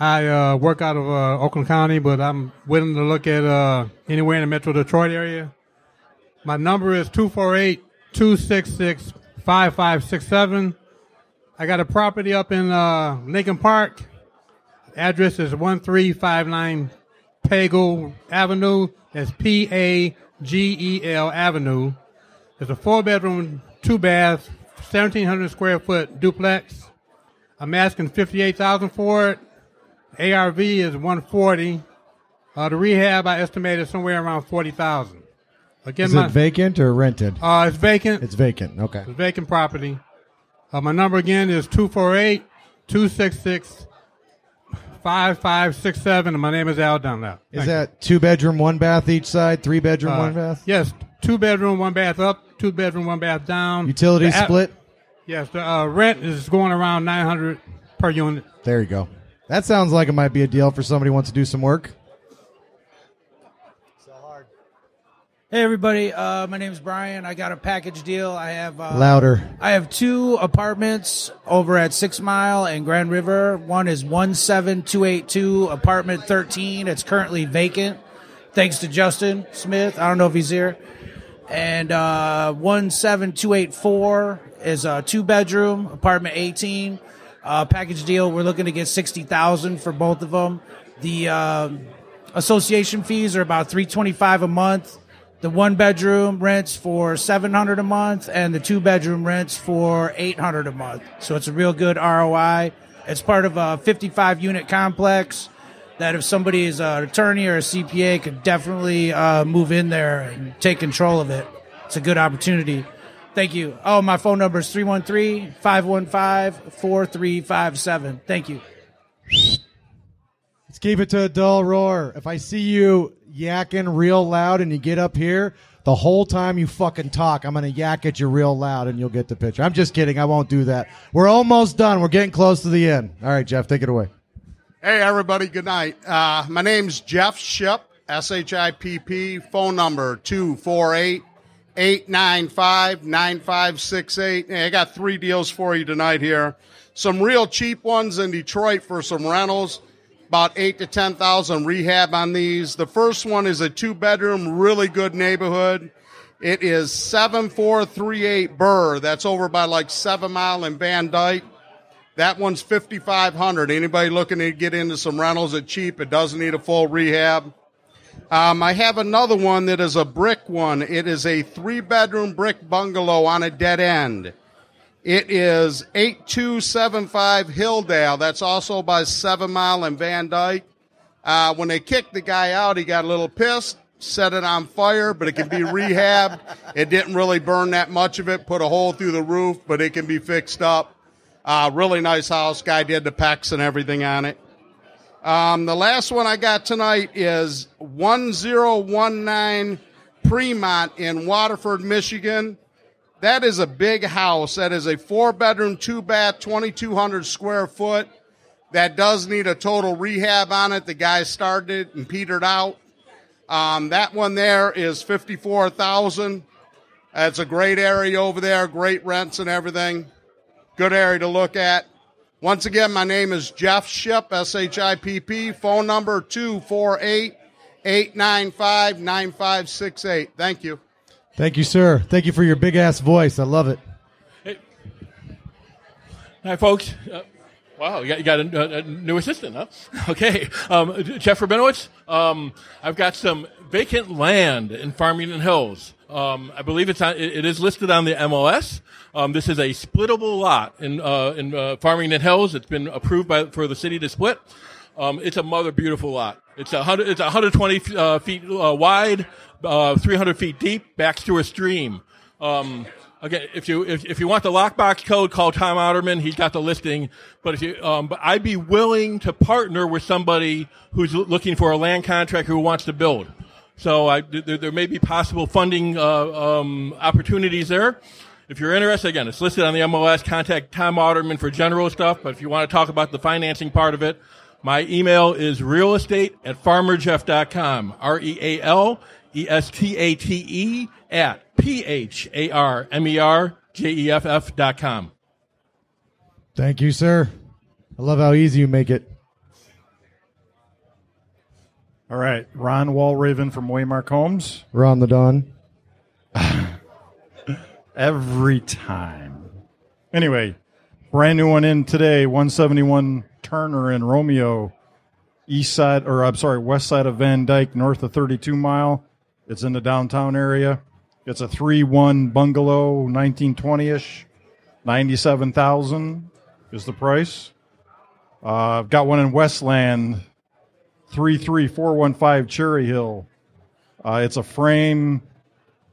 I uh, work out of uh, Oakland County, but I'm willing to look at uh, anywhere in the Metro Detroit area. My number is two four eight, two six six, five five six seven. I got a property up in uh, Lincoln Park. Address is one three five nine Pagel Avenue. That's P A G E L Avenue. It's a four-bedroom, two-bath, seventeen hundred square foot duplex. I'm asking fifty-eight thousand for it. A R V is one forty. Uh, the rehab I estimated somewhere around forty thousand. Again, is it my, vacant or rented? Uh, it's vacant. It's vacant. Okay. It's vacant property. Uh, my number again is two four eight, two six six, five five six seven, and my name is Al Dunlap. Thank is that you. Two bedroom, one bath each side, three bedroom, uh, one bath? Yes, two bedroom, one bath up, two bedroom, one bath down. Utility the, split? Yes, the uh, rent is going around nine hundred per unit. There you go. That sounds like it might be a deal for somebody who wants to do some work. So hard. Hey everybody, uh, my name is Brian. I got a package deal. I have uh, louder. I have two apartments over at Six Mile and Grand River. One is one seven two eight two, apartment thirteen. It's currently vacant. Thanks to Justin Smith. I don't know if he's here. And uh, one seven two eight four is a two bedroom, apartment eighteen. Uh, package deal. We're looking to get sixty thousand dollars for both of them. The uh, association fees are about three hundred twenty-five dollars a month. The one bedroom rents for seven hundred dollars a month, and the two bedroom rents for eight hundred dollars a month. So it's a real good R O I. It's part of a fifty-five unit complex that if somebody is an attorney or a C P A could definitely uh, move in there and take control of it. It's a good opportunity. Thank you. Oh, my phone number is three one three, five one five, four three five seven. Thank you. Let's keep it to a dull roar. If I see you yakking real loud and you get up here, the whole time you fucking talk, I'm going to yak at you real loud and you'll get the picture. I'm just kidding. I won't do that. We're almost done. We're getting close to the end. All right, Jeff, take it away. Hey, everybody. Good night. Uh, my name's Jeff Shipp, S H I P P, phone number two four eight. eight nine five, nine five six eight. Hey, I got three deals for you tonight here. Some real cheap ones in Detroit for some rentals, about eight to ten thousand rehab on these. The first one is a two-bedroom, really good neighborhood. It is seven four three eight Burr. That's over by like Seven Mile and Van Dyke. That one's fifty-five hundred. Anybody looking to get into some rentals at cheap? It doesn't need a full rehab. Um, I have another one that is a brick one. It is a three-bedroom brick bungalow on a dead end. It is eight two seven five Hilldale. That's also by Seven Mile and Van Dyke. Uh, when they kicked the guy out, he got a little pissed, set it on fire, but it can be rehabbed. It didn't really burn that much of it, put a hole through the roof, but it can be fixed up. Uh, really nice house. Guy did the pecs and everything on it. Um, the last one I got tonight is one zero one nine Premont in Waterford, Michigan. That is a big house. That is a four-bedroom, two-bath, twenty-two hundred square foot. That does need a total rehab on it. The guy started it and petered out. Um, that one there is fifty-four thousand dollars. It's a great area over there, great rents and everything. Good area to look at. Once again, my name is Jeff Shipp, S H I P P, phone number two four eight, eight nine five, nine five six eight. Thank you. Thank you, sir. Thank you for your big-ass voice. I love it. Hey. Hi, folks. Uh, wow, you got, you got a, a new assistant, huh? Okay. Um, Jeff Rabinowitz, um, I've got some vacant land in Farmington Hills. Um, I believe it's on, it, it is listed on the M L S. Um, this is a splittable lot in, uh, in, uh, Farmington Hills. It's been approved by, for the city to split. Um, it's a mother beautiful lot. It's a hundred, it's one hundred twenty uh, feet uh, wide, uh, three hundred feet deep, backs to a stream. Um, again, if you, if, if you want the lockbox code, call Tom Otterman. He's got the listing. But if you, um, but I'd be willing to partner with somebody who's looking for a land contractor who wants to build. So I, there, there may be possible funding uh, um, opportunities there. If you're interested, again, it's listed on the M L S. Contact Tom Otterman for general stuff. But if you want to talk about the financing part of it, my email is real estate at farmer jeff dot com. R E A L E S T A T E at P H A R M E R J E F F dot com. Thank you, sir. I love how easy you make it. All right, Ron Walraven from Waymark Homes. Ron the Don. Every time. Anyway, brand new one in today, one seventy-one Turner in Romeo, east side, or I'm sorry, west side of Van Dyke, north of thirty-two Mile. It's in the downtown area. It's a three one bungalow, nineteen twenty-ish, ninety-seven thousand is the price. Uh, I've got one in Westland, three three four one five Cherry Hill. Uh, it's a frame,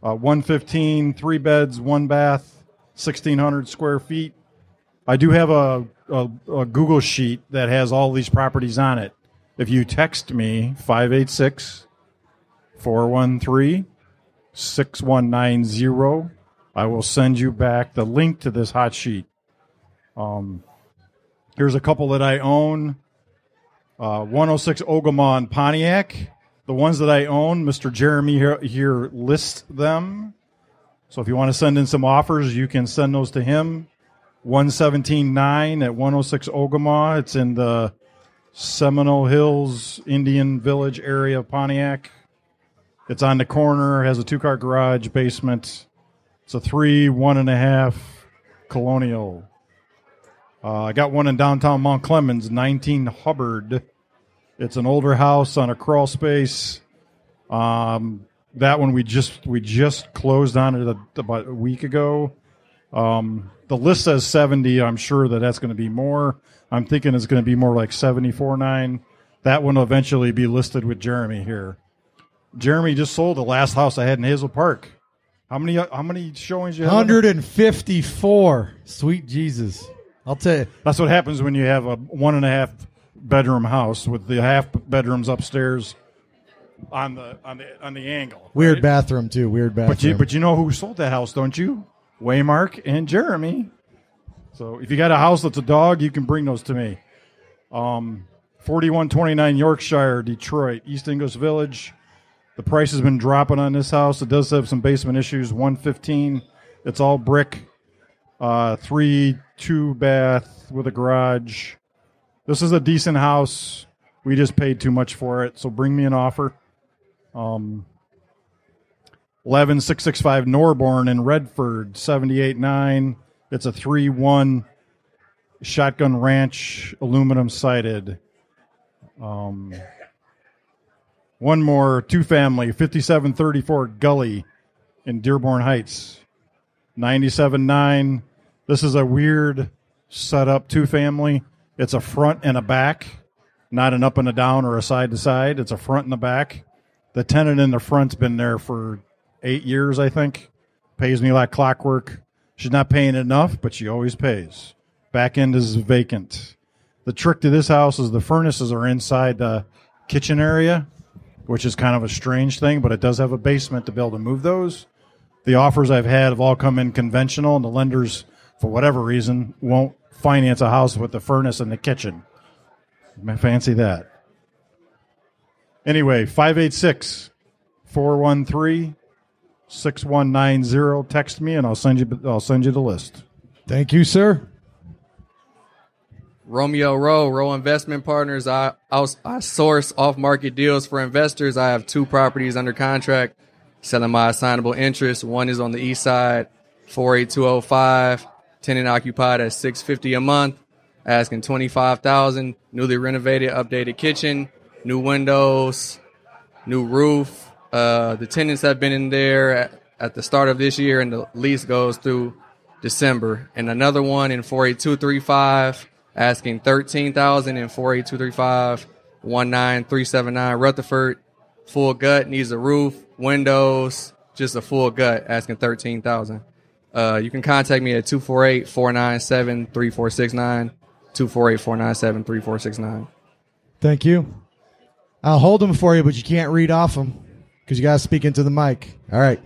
uh, one fifteen, three beds, one bath, sixteen hundred square feet. I do have a, a, a Google sheet that has all these properties on it. If you text me, five eight six, four one three, six one nine zero, I will send you back the link to this hot sheet. Um, here's a couple that I own. Uh, one oh six Ogemaw and Pontiac. The ones that I own, Mister Jeremy here, here lists them. So if you want to send in some offers, you can send those to him. one seventeen nine at one oh six Ogemaw. It's in the Seminole Hills, Indian Village area of Pontiac. It's on the corner, has a two-car garage, basement. It's a three, one-and-a-half colonial. Uh, I got one in downtown Mount Clemens, nineteen Hubbard. It's an older house on a crawl space. Um, that one we just we just closed on it a, about a week ago. Um, the list says seventy. I'm sure that that's going to be more. I'm thinking it's going to be more like seventy-four nine. That one will eventually be listed with Jeremy here. Jeremy just sold the last house I had in Hazel Park. How many how many showings you have? one hundred fifty-four. Sweet Jesus. I'll tell you. That's what happens when you have a one and a half bedroom house with the half bedrooms upstairs on the on the on the angle, right? Weird bathroom too. Weird bathroom. But you, but you know who sold that house, don't you? Waymark and Jeremy. So if you got a house that's a dog, you can bring those to me. Um, forty-one twenty-nine Yorkshire, Detroit, East English Village. The price has been dropping on this house. It does have some basement issues. one fifteen. It's all brick. Uh, three two bath with a garage. This is a decent house. We just paid too much for it, so bring me an offer. Um, eleven six sixty-five Norborn in Redford, seventy-eight nine. It's a three one shotgun ranch, aluminum sided. Um, one more, two-family, fifty-seven thirty-four Gully in Dearborn Heights, ninety-seven nine. This is a weird setup, two-family. It's a front and a back, not an up and a down or a side to side. It's a front and a back. The tenant in the front's been there for eight years, I think. Pays me like clockwork. She's not paying enough, but she always pays. Back end is vacant. The trick to this house is the furnaces are inside the kitchen area, which is kind of a strange thing, but it does have a basement to be able to move those. The offers I've had have all come in conventional, and the lenders, for whatever reason, won't finance a house with the furnace in the kitchen. Fancy that. Anyway, five eight six, four one three, six one nine zero. Text me, and I'll send you. I'll send you the list. Thank you, sir. Romeo Rowe, Rowe Investment Partners. I I, I source off-market deals for investors. I have two properties under contract, selling my assignable interest. One is on the east side, four eight two oh five, tenant occupied at six fifty a month, asking twenty-five thousand dollars, newly renovated, updated kitchen, new windows, new roof. Uh, the tenants have been in there at, at the start of this year, and the lease goes through December. And another one in four eight two three five, asking thirteen thousand dollars, and four eight two three five, one nine three seven nine Rutherford, full gut, needs a roof, windows, just a full gut, asking thirteen thousand dollars. Uh, you can contact me at two four eight, four nine seven, three four six nine, two four eight, four nine seven, three four six nine. Thank you. I'll hold them for you, but you can't read off them because you got to speak into the mic. All right.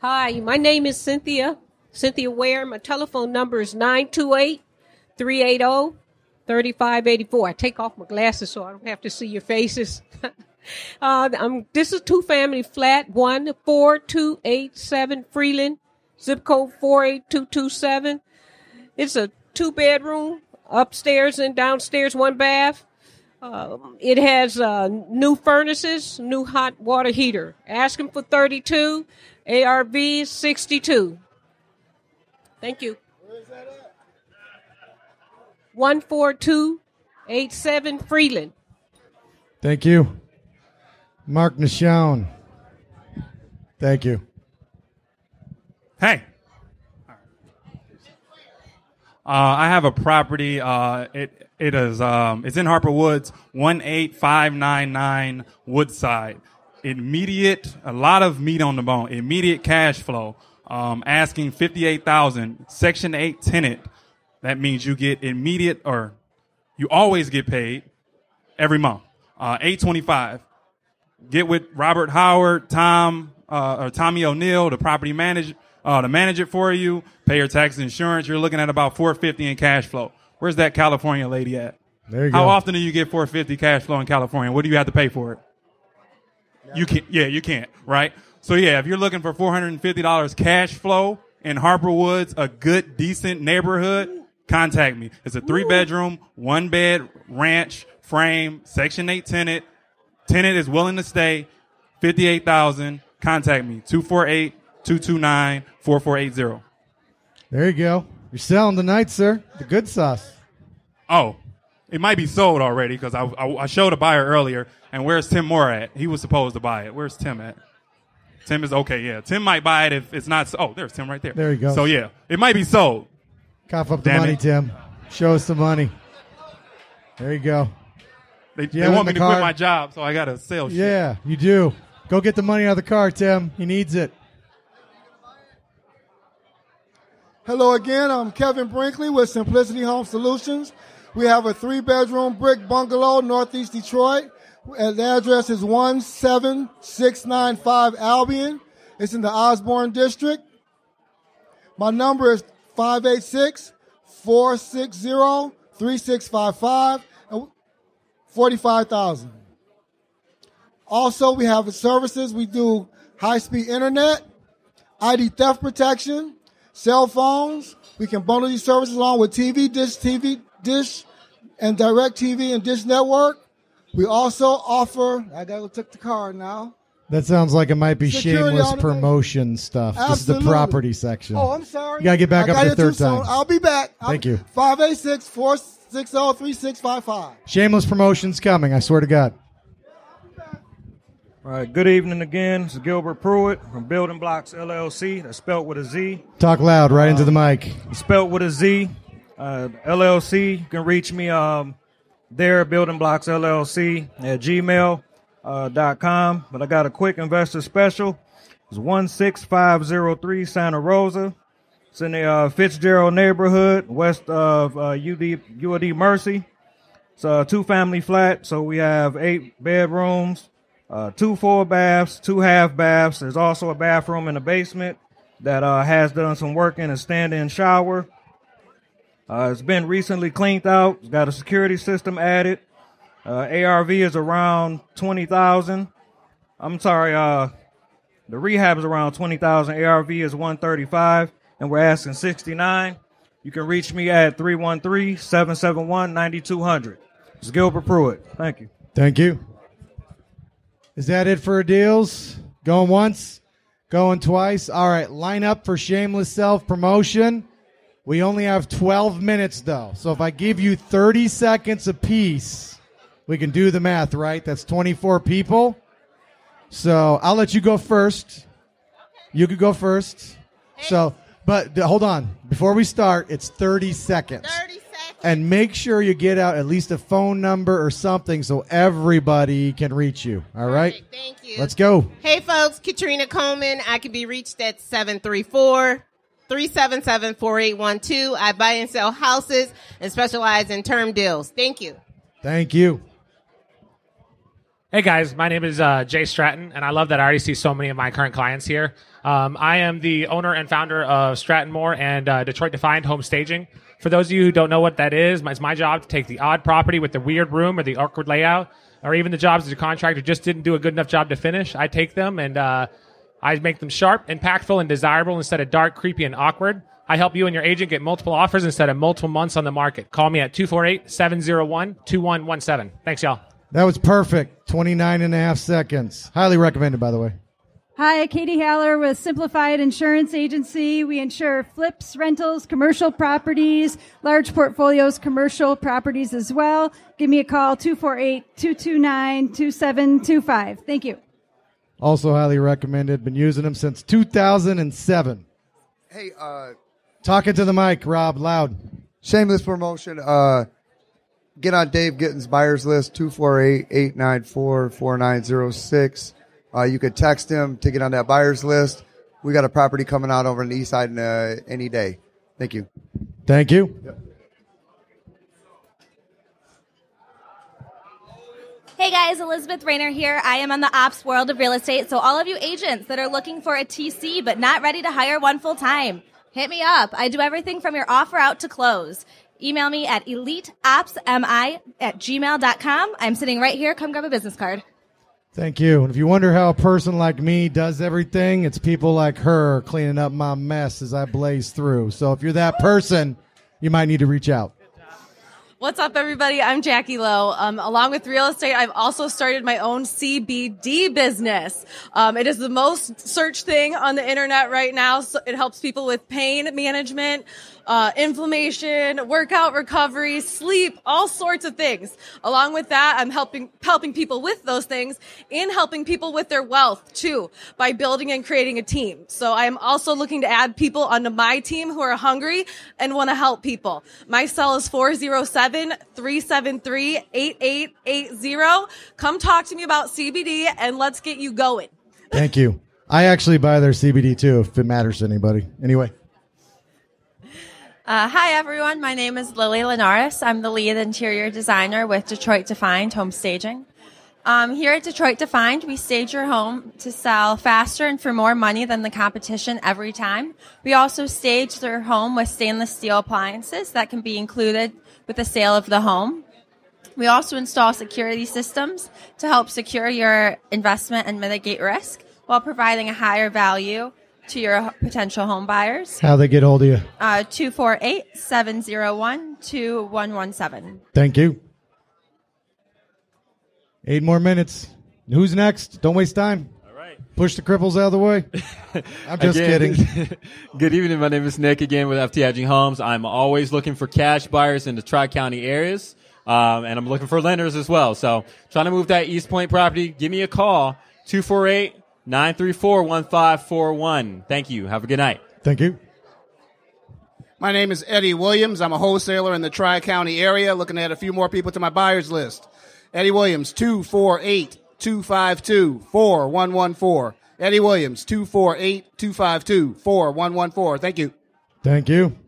Hi, my name is Cynthia, Cynthia Ware. My telephone number is nine two eight, three eight zero, three five eight four. I take off my glasses so I don't have to see your faces. uh, I'm, this is two-family flat, one four two eight seven Freeland. Zip code four eight two two seven. It's a two-bedroom, upstairs and downstairs, one bath. Uh, it has uh, new furnaces, new hot water heater. Asking for thirty-two, A R V sixty-two. Thank you. Where is that at? one four two eight seven Freeland. Thank you. Mark Nichon. Thank you. Hey, uh, I have a property. Uh, it It is. Um, it's in Harper Woods, one eight five nine nine Woodside. Immediate, a lot of meat on the bone. Immediate cash flow. Um, asking fifty-eight thousand dollars. Section eight tenant. That means you get immediate, or you always get paid every month. Uh, eight twenty-five. Get with Robert Howard, Tom, uh, or Tommy O'Neill, the property manager, uh, to manage it for you. Pay your tax and insurance. You're looking at about four hundred fifty dollars in cash flow. Where's that California lady at? There you go. How often do you get four hundred fifty dollars cash flow in California? What do you have to pay for it? Yeah. You can't. Yeah, you can't. Right. So yeah, if you're looking for four hundred fifty dollars cash flow in Harper Woods, a good, decent neighborhood, contact me. It's a three bedroom, one bed ranch frame, Section eight tenant. Tenant is willing to stay. fifty-eight thousand dollars. Contact me. two four eight, two two nine, four four eight zero. There you go. You're selling tonight, sir. The good sauce. Oh, it might be sold already because I, I, I showed a buyer earlier. And where's Tim Moore at? He was supposed to buy it. Where's Tim at? Tim is okay, yeah. Tim might buy it if it's not. Oh, there's Tim right there. There you go. So, yeah, it might be sold. Cough up the Damn money, it. Tim. Show us the money. There you go. They, you they want me the to car? Quit my job, so I got to sell shit. Yeah, you do. Go get the money out of the car, Tim. He needs it. Hello again, I'm Kevin Brinkley with Simplicity Home Solutions. We have a three-bedroom brick bungalow, Northeast Detroit. The address is one seven six nine five Albion. It's in the Osborne District. My number is five eight six, four six zero, three six five five, and forty-five thousand dollars. Also, we have services. We do high-speed internet, I D theft protection, cell phones. We can bundle these services along with T V, Dish T V, Dish, and Direct T V and Dish Network. We also offer, I got to take the car now. That sounds like it might be Security shameless automation. Promotion stuff. Absolutely. This is the property section. Oh, I'm sorry. You got to get back I up the third time. Soon. I'll be back. Thank I'm, you. five eight six, four six zero, three six five five. Shameless promotion's coming, I swear to God. All right, good evening again. It's Gilbert Pruitt from Building Blocks L L C. That's spelled with a Z. Talk loud, right um, into the mic. Spelled with a Z. Uh, L L C, you can reach me um, there, Building Blocks L L C, at gmail dot com. Uh, but I got a quick investor special. It's one six five zero three Santa Rosa. It's in the uh, Fitzgerald neighborhood, west of uh, U D, U D Mercy. It's a two-family flat, so we have eight bedrooms. Uh, two full baths, two half baths. There's also a bathroom in the basement that uh, has done some work in a stand-in shower. Uh, it's been recently cleaned out. It's got a security system added. Uh, A R V is around twenty thousand. I'm sorry, uh, the rehab is around twenty thousand. A R V is one thirty-five, and we're asking sixty-nine. You can reach me at three one three, seven seven one, nine two zero zero. It's Gilbert Pruitt. Thank you. Thank you. Is that it for deals? Going once, going twice. All right, line up for shameless self-promotion. We only have twelve minutes, though. So if I give you thirty seconds apiece, we can do the math, right? That's twenty-four people. So I'll let you go first. You could go first. So, but hold on. Before we start, it's thirty seconds. thirty seconds. And make sure you get out at least a phone number or something so everybody can reach you. All right? Perfect. Thank you. Let's go. Hey, folks. Katrina Coleman. I can be reached at seven three four, three seven seven, four eight one two. I buy and sell houses and specialize in term deals. Thank you. Thank you. Hey, guys. My name is uh, Jay Stratton, and I love that I already see so many of my current clients here. Um, I am the owner and founder of Stratton Moore and uh, Detroit Defined Home Staging. For those of you who don't know what that is, it's my job to take the odd property with the weird room or the awkward layout, or even the jobs that the contractor just didn't do a good enough job to finish. I take them and uh, I make them sharp, impactful, and desirable instead of dark, creepy, and awkward. I help you and your agent get multiple offers instead of multiple months on the market. Call me at two four eight, seven zero one, two one one seven. Thanks, y'all. That was perfect. twenty-nine and a half seconds. Highly recommended, by the way. Hi, Katie Haller with Simplified Insurance Agency. We insure flips, rentals, commercial properties, large portfolios, commercial properties as well. Give me a call, two four eight, two two nine, two seven two five. Thank you. Also highly recommended. Been using them since two thousand seven. Hey, uh... Talking to the mic, Rob, loud. Shameless promotion. Uh, get on Dave Gittin's buyers list, two four eight, eight nine four, four nine zero six. Uh, you could text him to get on that buyers list. We got a property coming out over on the east side in, uh, any day. Thank you. Thank you. Yep. Hey guys, Elizabeth Rayner here. I am on the ops world of real estate. So all of you agents that are looking for a T C but not ready to hire one full time, hit me up. I do everything from your offer out to close. Email me at eliteopsmi at gmail dot com. I'm sitting right here. Come grab a business card. Thank you. And if you wonder how a person like me does everything, it's people like her cleaning up my mess as I blaze through. So if you're that person, you might need to reach out. What's up, everybody? I'm Jackie Lowe. Um, along with real estate, I've also started my own C B D business. Um, it is the most searched thing on the internet right now. So it helps people with pain management, uh, inflammation, workout recovery, sleep, all sorts of things. Along with that, I'm helping, helping people with those things and helping people with their wealth too by building and creating a team. So I'm also looking to add people onto my team who are hungry and want to help people. My cell is four oh seven, three seven three, eight eight eight zero. Come talk to me about C B D and let's get you going. Thank you. I actually buy their C B D too, if it matters to anybody. Anyway. Uh, hi, everyone. My name is Lily Linares. I'm the lead interior designer with Detroit Defined Home Staging. Um, here at Detroit Defined, we stage your home to sell faster and for more money than the competition every time. We also stage their home with stainless steel appliances that can be included with the sale of the home. We also install security systems to help secure your investment and mitigate risk while providing a higher value to your potential home buyers. How they get hold of you? Uh, two four eight, seven oh one, two one one seven. Thank you. Eight more minutes. Who's next? Don't waste time. All right. Push the cripples out of the way. I'm just again, kidding. Good evening. My name is Nick again with F T I G Homes. I'm always looking for cash buyers in the Tri-County areas, um, and I'm looking for lenders as well. So trying to move that East Point property, give me a call, two four eight, nine three four, one five four one. Thank you. Have a good night. Thank you. My name is Eddie Williams. I'm a wholesaler in the Tri-County area, looking to add a few more people to my buyers list. Eddie Williams, two four eight, two five two, four one one four. Eddie Williams, two four eight, two five two, four one one four. Thank you. Thank you.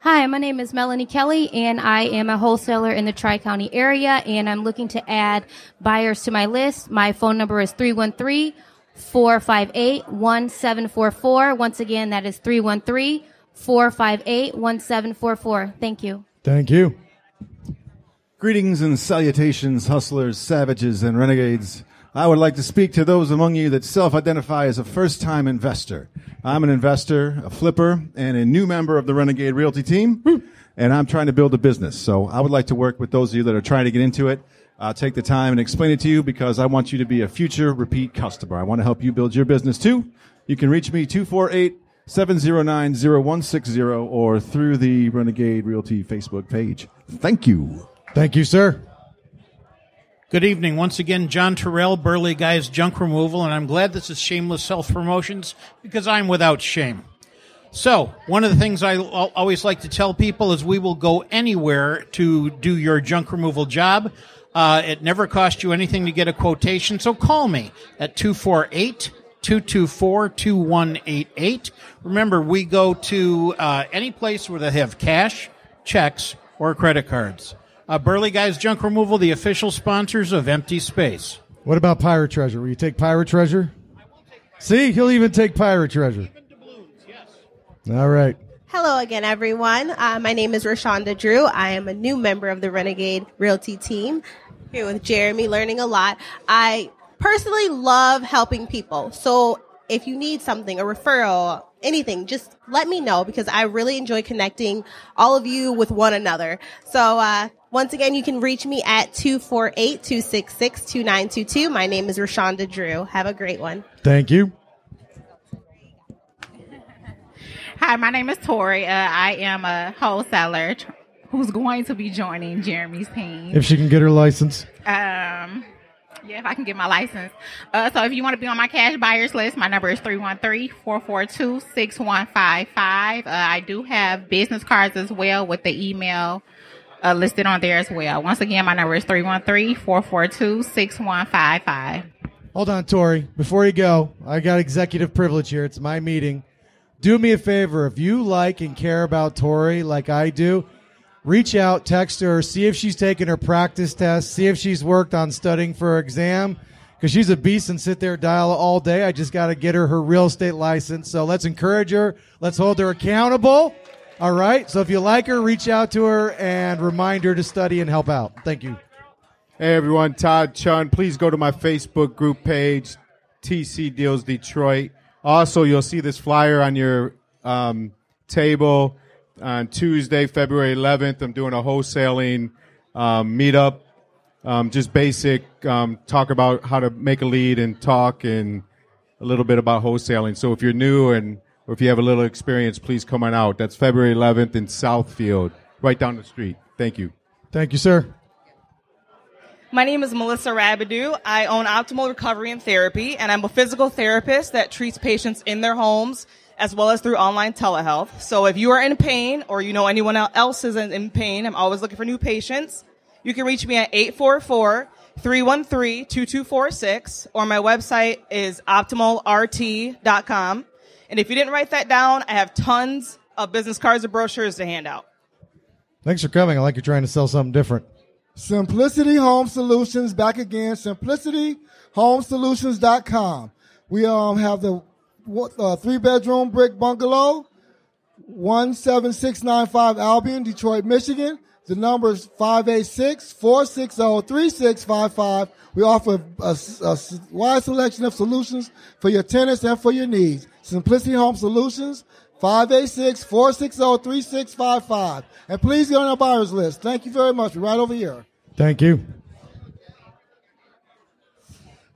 Hi, my name is Melanie Kelly, and I am a wholesaler in the Tri-County area, and I'm looking to add buyers to my list. My phone number is three one three, four five eight, one seven four four. Once again, that is three one three, four five eight, one seven four four. Thank you. Thank you. Greetings and salutations, hustlers, savages, and renegades. I would like to speak to those among you that self-identify as a first-time investor. I'm an investor, a flipper, and a new member of the Renegade Realty team, and I'm trying to build a business. So I would like to work with those of you that are trying to get into it. I'll take the time and explain it to you because I want you to be a future repeat customer. I want to help you build your business too. You can reach me two four eight, seven oh nine, oh one six oh or through the Renegade Realty Facebook page. Thank you. Thank you, sir. Good evening. Once again, John Terrell, Burley Guys Junk Removal, and I'm glad this is shameless self-promotions because I'm without shame. So one of the things I always like to tell people is we will go anywhere to do your junk removal job. Uh, it never costs you anything to get a quotation, so call me at two four eight, two two four, two one eight eight. Remember, we go to uh, any place where they have cash, checks, or credit cards. Uh, Burley Guys Junk Removal, the official sponsors of Empty Space. What about Pirate Treasure? Will you take Pirate Treasure? I will take Pirate. See, he'll even take Pirate Treasure. Even doubloons, yes. All right. Hello again, everyone. Uh, my name is Rashonda Drew. I am a new member of the Renegade Realty team. Here with Jeremy, learning a lot. I personally love helping people. So if you need something, a referral, anything, just let me know because I really enjoy connecting all of you with one another. So, uh, once again, you can reach me at two four eight, two six six, two nine two two. My name is Rashonda Drew. Have a great one. Thank you. Hi, my name is Tori. Uh, I am a wholesaler who's going to be joining Jeremy's team. If she can get her license. Um, yeah, if I can get my license. Uh, so if you want to be on my cash buyers list, my number is three one three, four four two, six one five five. Uh, I do have business cards as well with the email uh, listed on there as well. Once again, my number is three one three, four four two, six one five five. Hold on, Tori. Before you go, I got executive privilege here. It's my meeting. Do me a favor. If you like and care about Tori like I do, reach out, text her, see if she's taken her practice test, see if she's worked on studying for her exam, because she's a beast and sit there dial all day. I just got to get her her real estate license. So let's encourage her. Let's hold her accountable. All right? So if you like her, reach out to her and remind her to study and help out. Thank you. Hey, everyone. Todd Churn. Please go to my Facebook group page, T C Deals Detroit. Also, you'll see this flyer on your um, table on Tuesday, February eleventh. I'm doing a wholesaling um, meetup, um, just basic um, talk about how to make a lead and talk and a little bit about wholesaling. So if you're new and or if you have a little experience, please come on out. That's February eleventh in Southfield, right down the street. Thank you. Thank you, sir. My name is Melissa Rabideau. I own Optimal Recovery and Therapy, and I'm a physical therapist that treats patients in their homes as well as through online telehealth. So if you are in pain or you know anyone else is in pain, I'm always looking for new patients. You can reach me at eight four four, three one three, two two four six, or my website is optimal r t dot com. And if you didn't write that down, I have tons of business cards and brochures to hand out. Thanks for coming. I like you're trying to sell something different. Simplicity Home Solutions, back again, simplicity home solutions dot com. We um, have the uh, three-bedroom brick bungalow, one seven six nine five Albion, Detroit, Michigan. The number is five eight six, four six zero, three six five five. We offer a, a wide selection of solutions for your tenants and for your needs. Simplicity Home Solutions, five eight six, four six zero, three six five five. And please get on our buyer's list. Thank you very much. We're right over here. Thank you.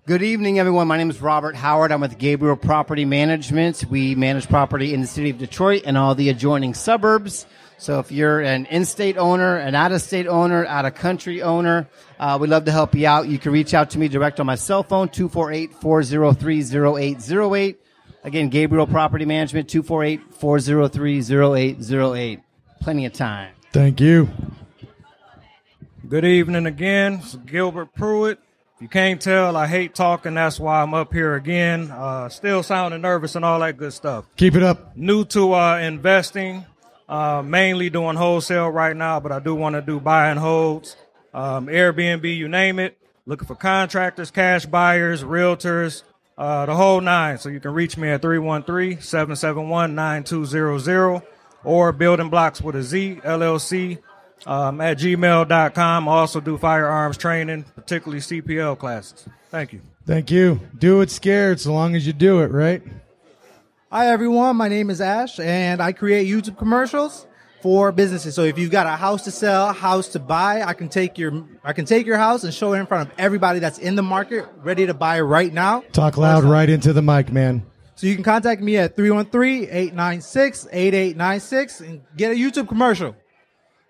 Good evening, everyone. My name is Robert Howard. I'm with Gabriel Property Management. We manage property in the city of Detroit and all the adjoining suburbs. So if you're an in-state owner, an out-of-state owner, out-of-country owner, uh, we'd love to help you out. You can reach out to me direct on my cell phone, two four eight, four zero three, zero eight zero eight. Again, Gabriel Property Management, two four eight, four zero three, zero eight zero eight. Plenty of time. Thank you. Good evening again. It's Gilbert Pruitt. If you can't tell, I hate talking. That's why I'm up here again. Uh, still sounding nervous and all that good stuff. Keep it up. New to uh, investing, uh, mainly doing wholesale right now, but I do want to do buy and holds, um, Airbnb, you name it. Looking for contractors, cash buyers, realtors. Uh, the whole nine. So you can reach me at three one three, seven seven one, nine two zero zero or Building Blocks with a Z, L L C, um, at gmail dot com. I also do firearms training, particularly C P L classes. Thank you. Thank you. Do it scared so long as you do it, right? Hi, everyone. My name is Ash, and I create YouTube commercials for businesses. So if you've got a house to sell, house to buy, I can take your I can take your house and show it in front of everybody that's in the market, ready to buy right now. Talk loud awesome. Right into the mic, man. So you can contact me at three one three, eight nine six, eight eight nine six and get a YouTube commercial.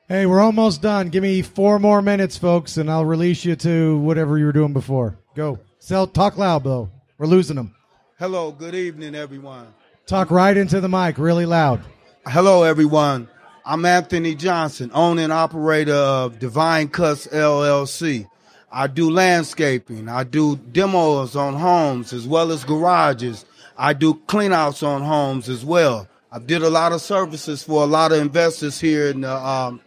Hey, we're almost done. Give me four more minutes, folks, and I'll release you to whatever you were doing before. Go. Sell. Talk loud, though. We're losing them. Hello. Good evening, everyone. Talk right into the mic really loud. Hello, everyone. I'm Anthony Johnson, owner and operator of Divine Cuts L L C. I do landscaping. I do demos on homes as well as garages. I do cleanouts on homes as well. I did a lot of services for a lot of investors here in the um,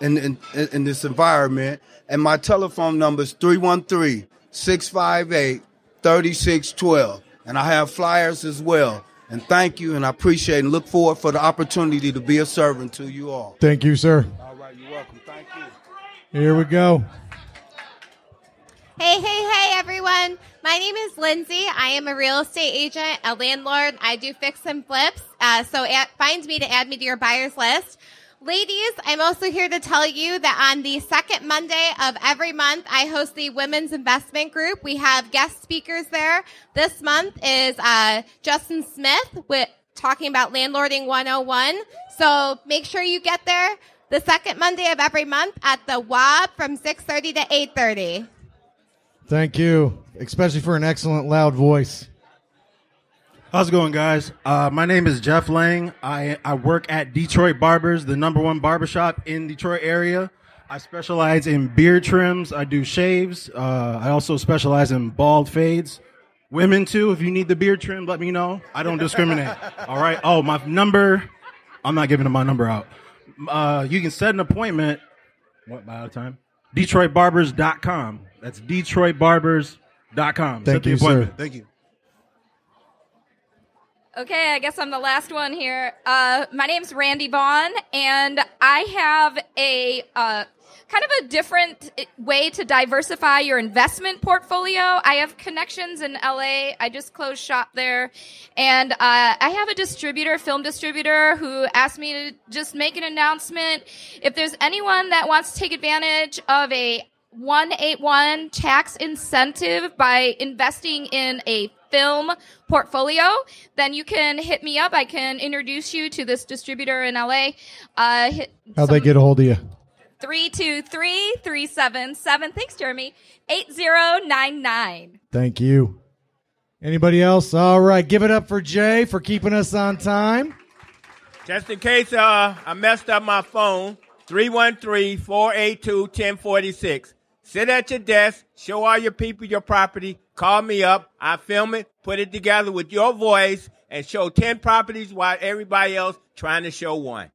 in, in in this environment. And my telephone number is three one three, six five eight, three six one two. And I have flyers as well. And thank you, and I appreciate and look forward for the opportunity to be a servant to you all. Thank you, sir. All right, you're welcome. Thank you. Here we go. Hey, hey, hey, everyone. My name is Lindsay. I am a real estate agent, a landlord. I do fix and flips, uh, so at, find me to add me to your buyer's list. Ladies, I'm also here to tell you that on the second Monday of every month, I host the Women's Investment Group. We have guest speakers there. This month is uh, Justin Smith with talking about Landlording one oh one. So make sure you get there the second Monday of every month at the W A B from six thirty to eight thirty. Thank you, especially for an excellent loud voice. How's it going, guys? Uh, my name is Jeff Lang. I, I work at Detroit Barbers, the number one barbershop in Detroit area. I specialize in beard trims. I do shaves. Uh, I also specialize in bald fades. Women, too, if you need the beard trim, let me know. I don't discriminate. All right. Oh, my number. I'm not giving my number out. Uh, you can set an appointment. What, am I out of time? Detroit Barbers dot com. That's Detroit Barbers dot com. Thank set you, the appointment. Sir. Thank you. Okay, I guess I'm the last one here. Uh, my name's Randy Vaughn, and I have a uh, kind of a different way to diversify your investment portfolio. I have connections in L A. I just closed shop there. And uh, I have a distributor, film distributor, who asked me to just make an announcement. If there's anyone that wants to take advantage of a one eighty-one tax incentive by investing in a film portfolio, then you can hit me up. I can introduce you to this distributor in L A. Uh, How'd they get a hold of you? three two three, three seven seven. Thanks, Jeremy. eight zero nine nine. Thank you. Anybody else? All right. Give it up for Jay for keeping us on time. Just in case uh, I messed up my phone, three one three, four eight two, one zero four six. Sit at your desk, show all your people your property, call me up, I film it, put it together with your voice, and show ten properties while everybody else trying to show one.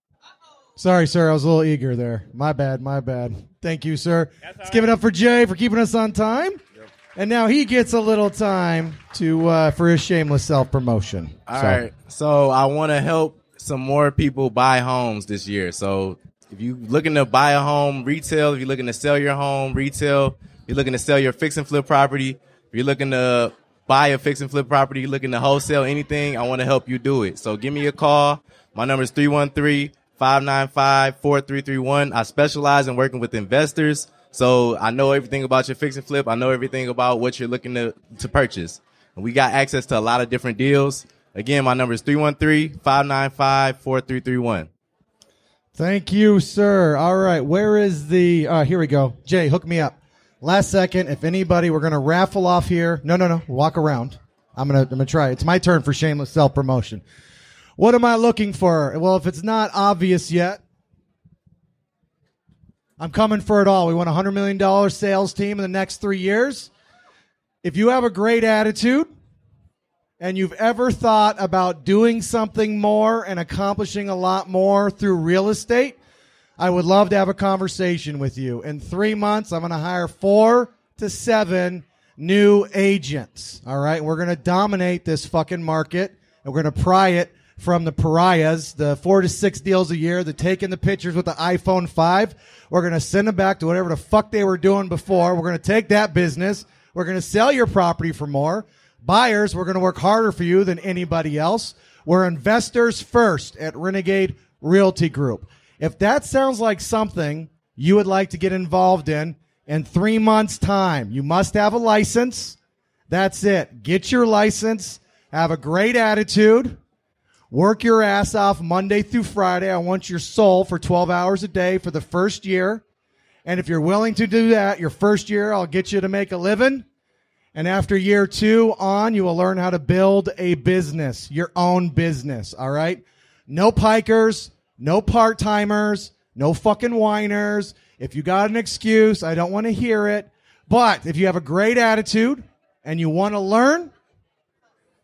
Sorry, sir, I was a little eager there. My bad, my bad. Thank you, sir. That's Let's give right. it up for Jay for keeping us on time. Yep. And now he gets a little time to uh, for his shameless self-promotion. All so. right, so I want to help some more people buy homes this year, so... If you're looking to buy a home, retail. If you're looking to sell your home, retail. If you're looking to sell your fix and flip property. If you're looking to buy a fix and flip property, you're looking to wholesale anything, I want to help you do it. So give me a call. My number is three one three, five nine five, four three three one. I specialize in working with investors, so I know everything about your fix and flip. I know everything about what you're looking to, to purchase. And we got access to a lot of different deals. Again, my number is three one three, five nine five, four three three one. Thank you, sir. All right. Where is the, uh, here we go. Jay, hook me up. Last second. If anybody, we're going to raffle off here. No, no, no. Walk around. I'm going to, I'm going to try. It's my turn for shameless self promotion. What am I looking for? Well, if it's not obvious yet, I'm coming for it all. We want a hundred million dollar sales team in the next three years. If you have a great attitude and you've ever thought about doing something more and accomplishing a lot more through real estate, I would love to have a conversation with you. In three months, I'm going to hire four to seven new agents, all right? We're going to dominate this fucking market, and we're going to pry it from the pariahs, the four to six deals a year, the taking the pictures with the iPhone five. We're going to send them back to whatever the fuck they were doing before. We're going to take that business. We're going to sell your property for more. Buyers, we're going to work harder for you than anybody else. We're investors first at Renegade Realty Group. If that sounds like something you would like to get involved in, in three months' time, you must have a license. That's it. Get your license. Have a great attitude. Work your ass off Monday through Friday. I want your soul for twelve hours a day for the first year. And if you're willing to do that, your first year, I'll get you to make a living. And after year two on, you will learn how to build a business, your own business, all right? No pikers, no part-timers, no fucking whiners. If you got an excuse, I don't want to hear it. But if you have a great attitude and you want to learn,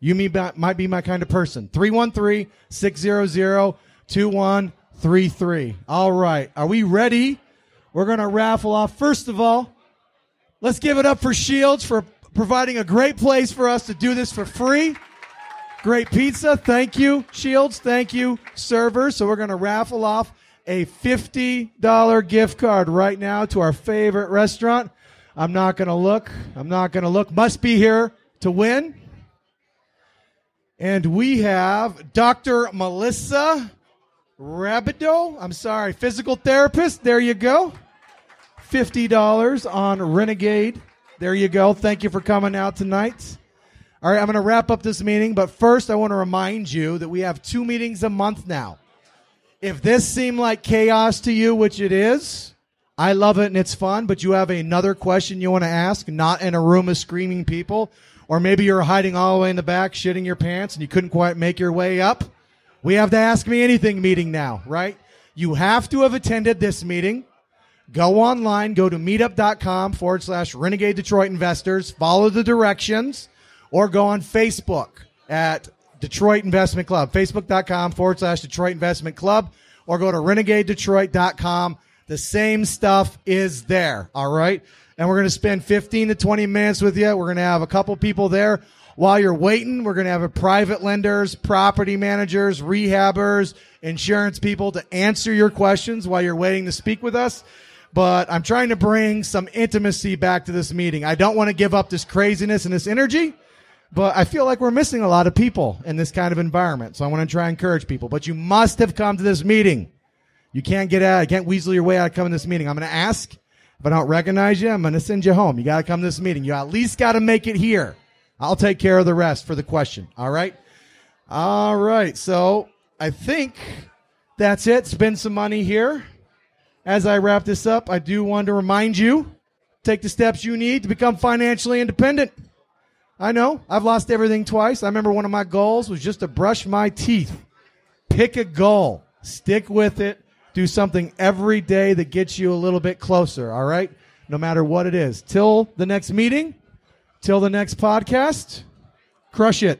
you might be my kind of person. three one three, six zero zero, two one three three. All right, are we ready? We're going to raffle off. First of all, let's give it up for Shields for providing a great place for us to do this for free. Great pizza. Thank you, Shields. Thank you, servers. So we're going to raffle off a fifty dollars gift card right now to our favorite restaurant. I'm not going to look. I'm not going to look. Must be here to win. And we have Doctor Melissa Rabideau. I'm sorry, physical therapist. There you go. fifty dollars on Renegade. There you go. Thank you for coming out tonight. All right, I'm going to wrap up this meeting, but first I want to remind you that we have two meetings a month now. If this seemed like chaos to you, which it is, I love it and it's fun, but you have another question you want to ask, not in a room of screaming people, or maybe you're hiding all the way in the back, shitting your pants, and you couldn't quite make your way up. We have the Ask Me Anything meeting now, right? You have to have attended this meeting. Go online, go to meetup.com forward slash Renegade Detroit Investors, follow the directions, or go on Facebook at Detroit Investment Club, Facebook.com forward slash Detroit Investment Club, or go to Renegade Detroit dot com. The same stuff is there, all right? And we're going to spend fifteen to twenty minutes with you. We're going to have a couple people there. While you're waiting, we're going to have a private lenders, property managers, rehabbers, insurance people to answer your questions while you're waiting to speak with us. But I'm trying to bring some intimacy back to this meeting. I don't want to give up this craziness and this energy, but I feel like we're missing a lot of people in this kind of environment. So I want to try and encourage people. But you must have come to this meeting. You can't get out. You can't weasel your way out of coming to this meeting. I'm going to ask. If I don't recognize you, I'm going to send you home. You got to come to this meeting. You at least got to make it here. I'll take care of the rest for the question. All right? All right. So I think that's it. Spend some money here. As I wrap this up, I do want to remind you, take the steps you need to become financially independent. I know, I've lost everything twice. I remember one of my goals was just to brush my teeth. Pick a goal. Stick with it. Do something every day that gets you a little bit closer, all right? No matter what it is. Till the next meeting, till the next podcast, crush it.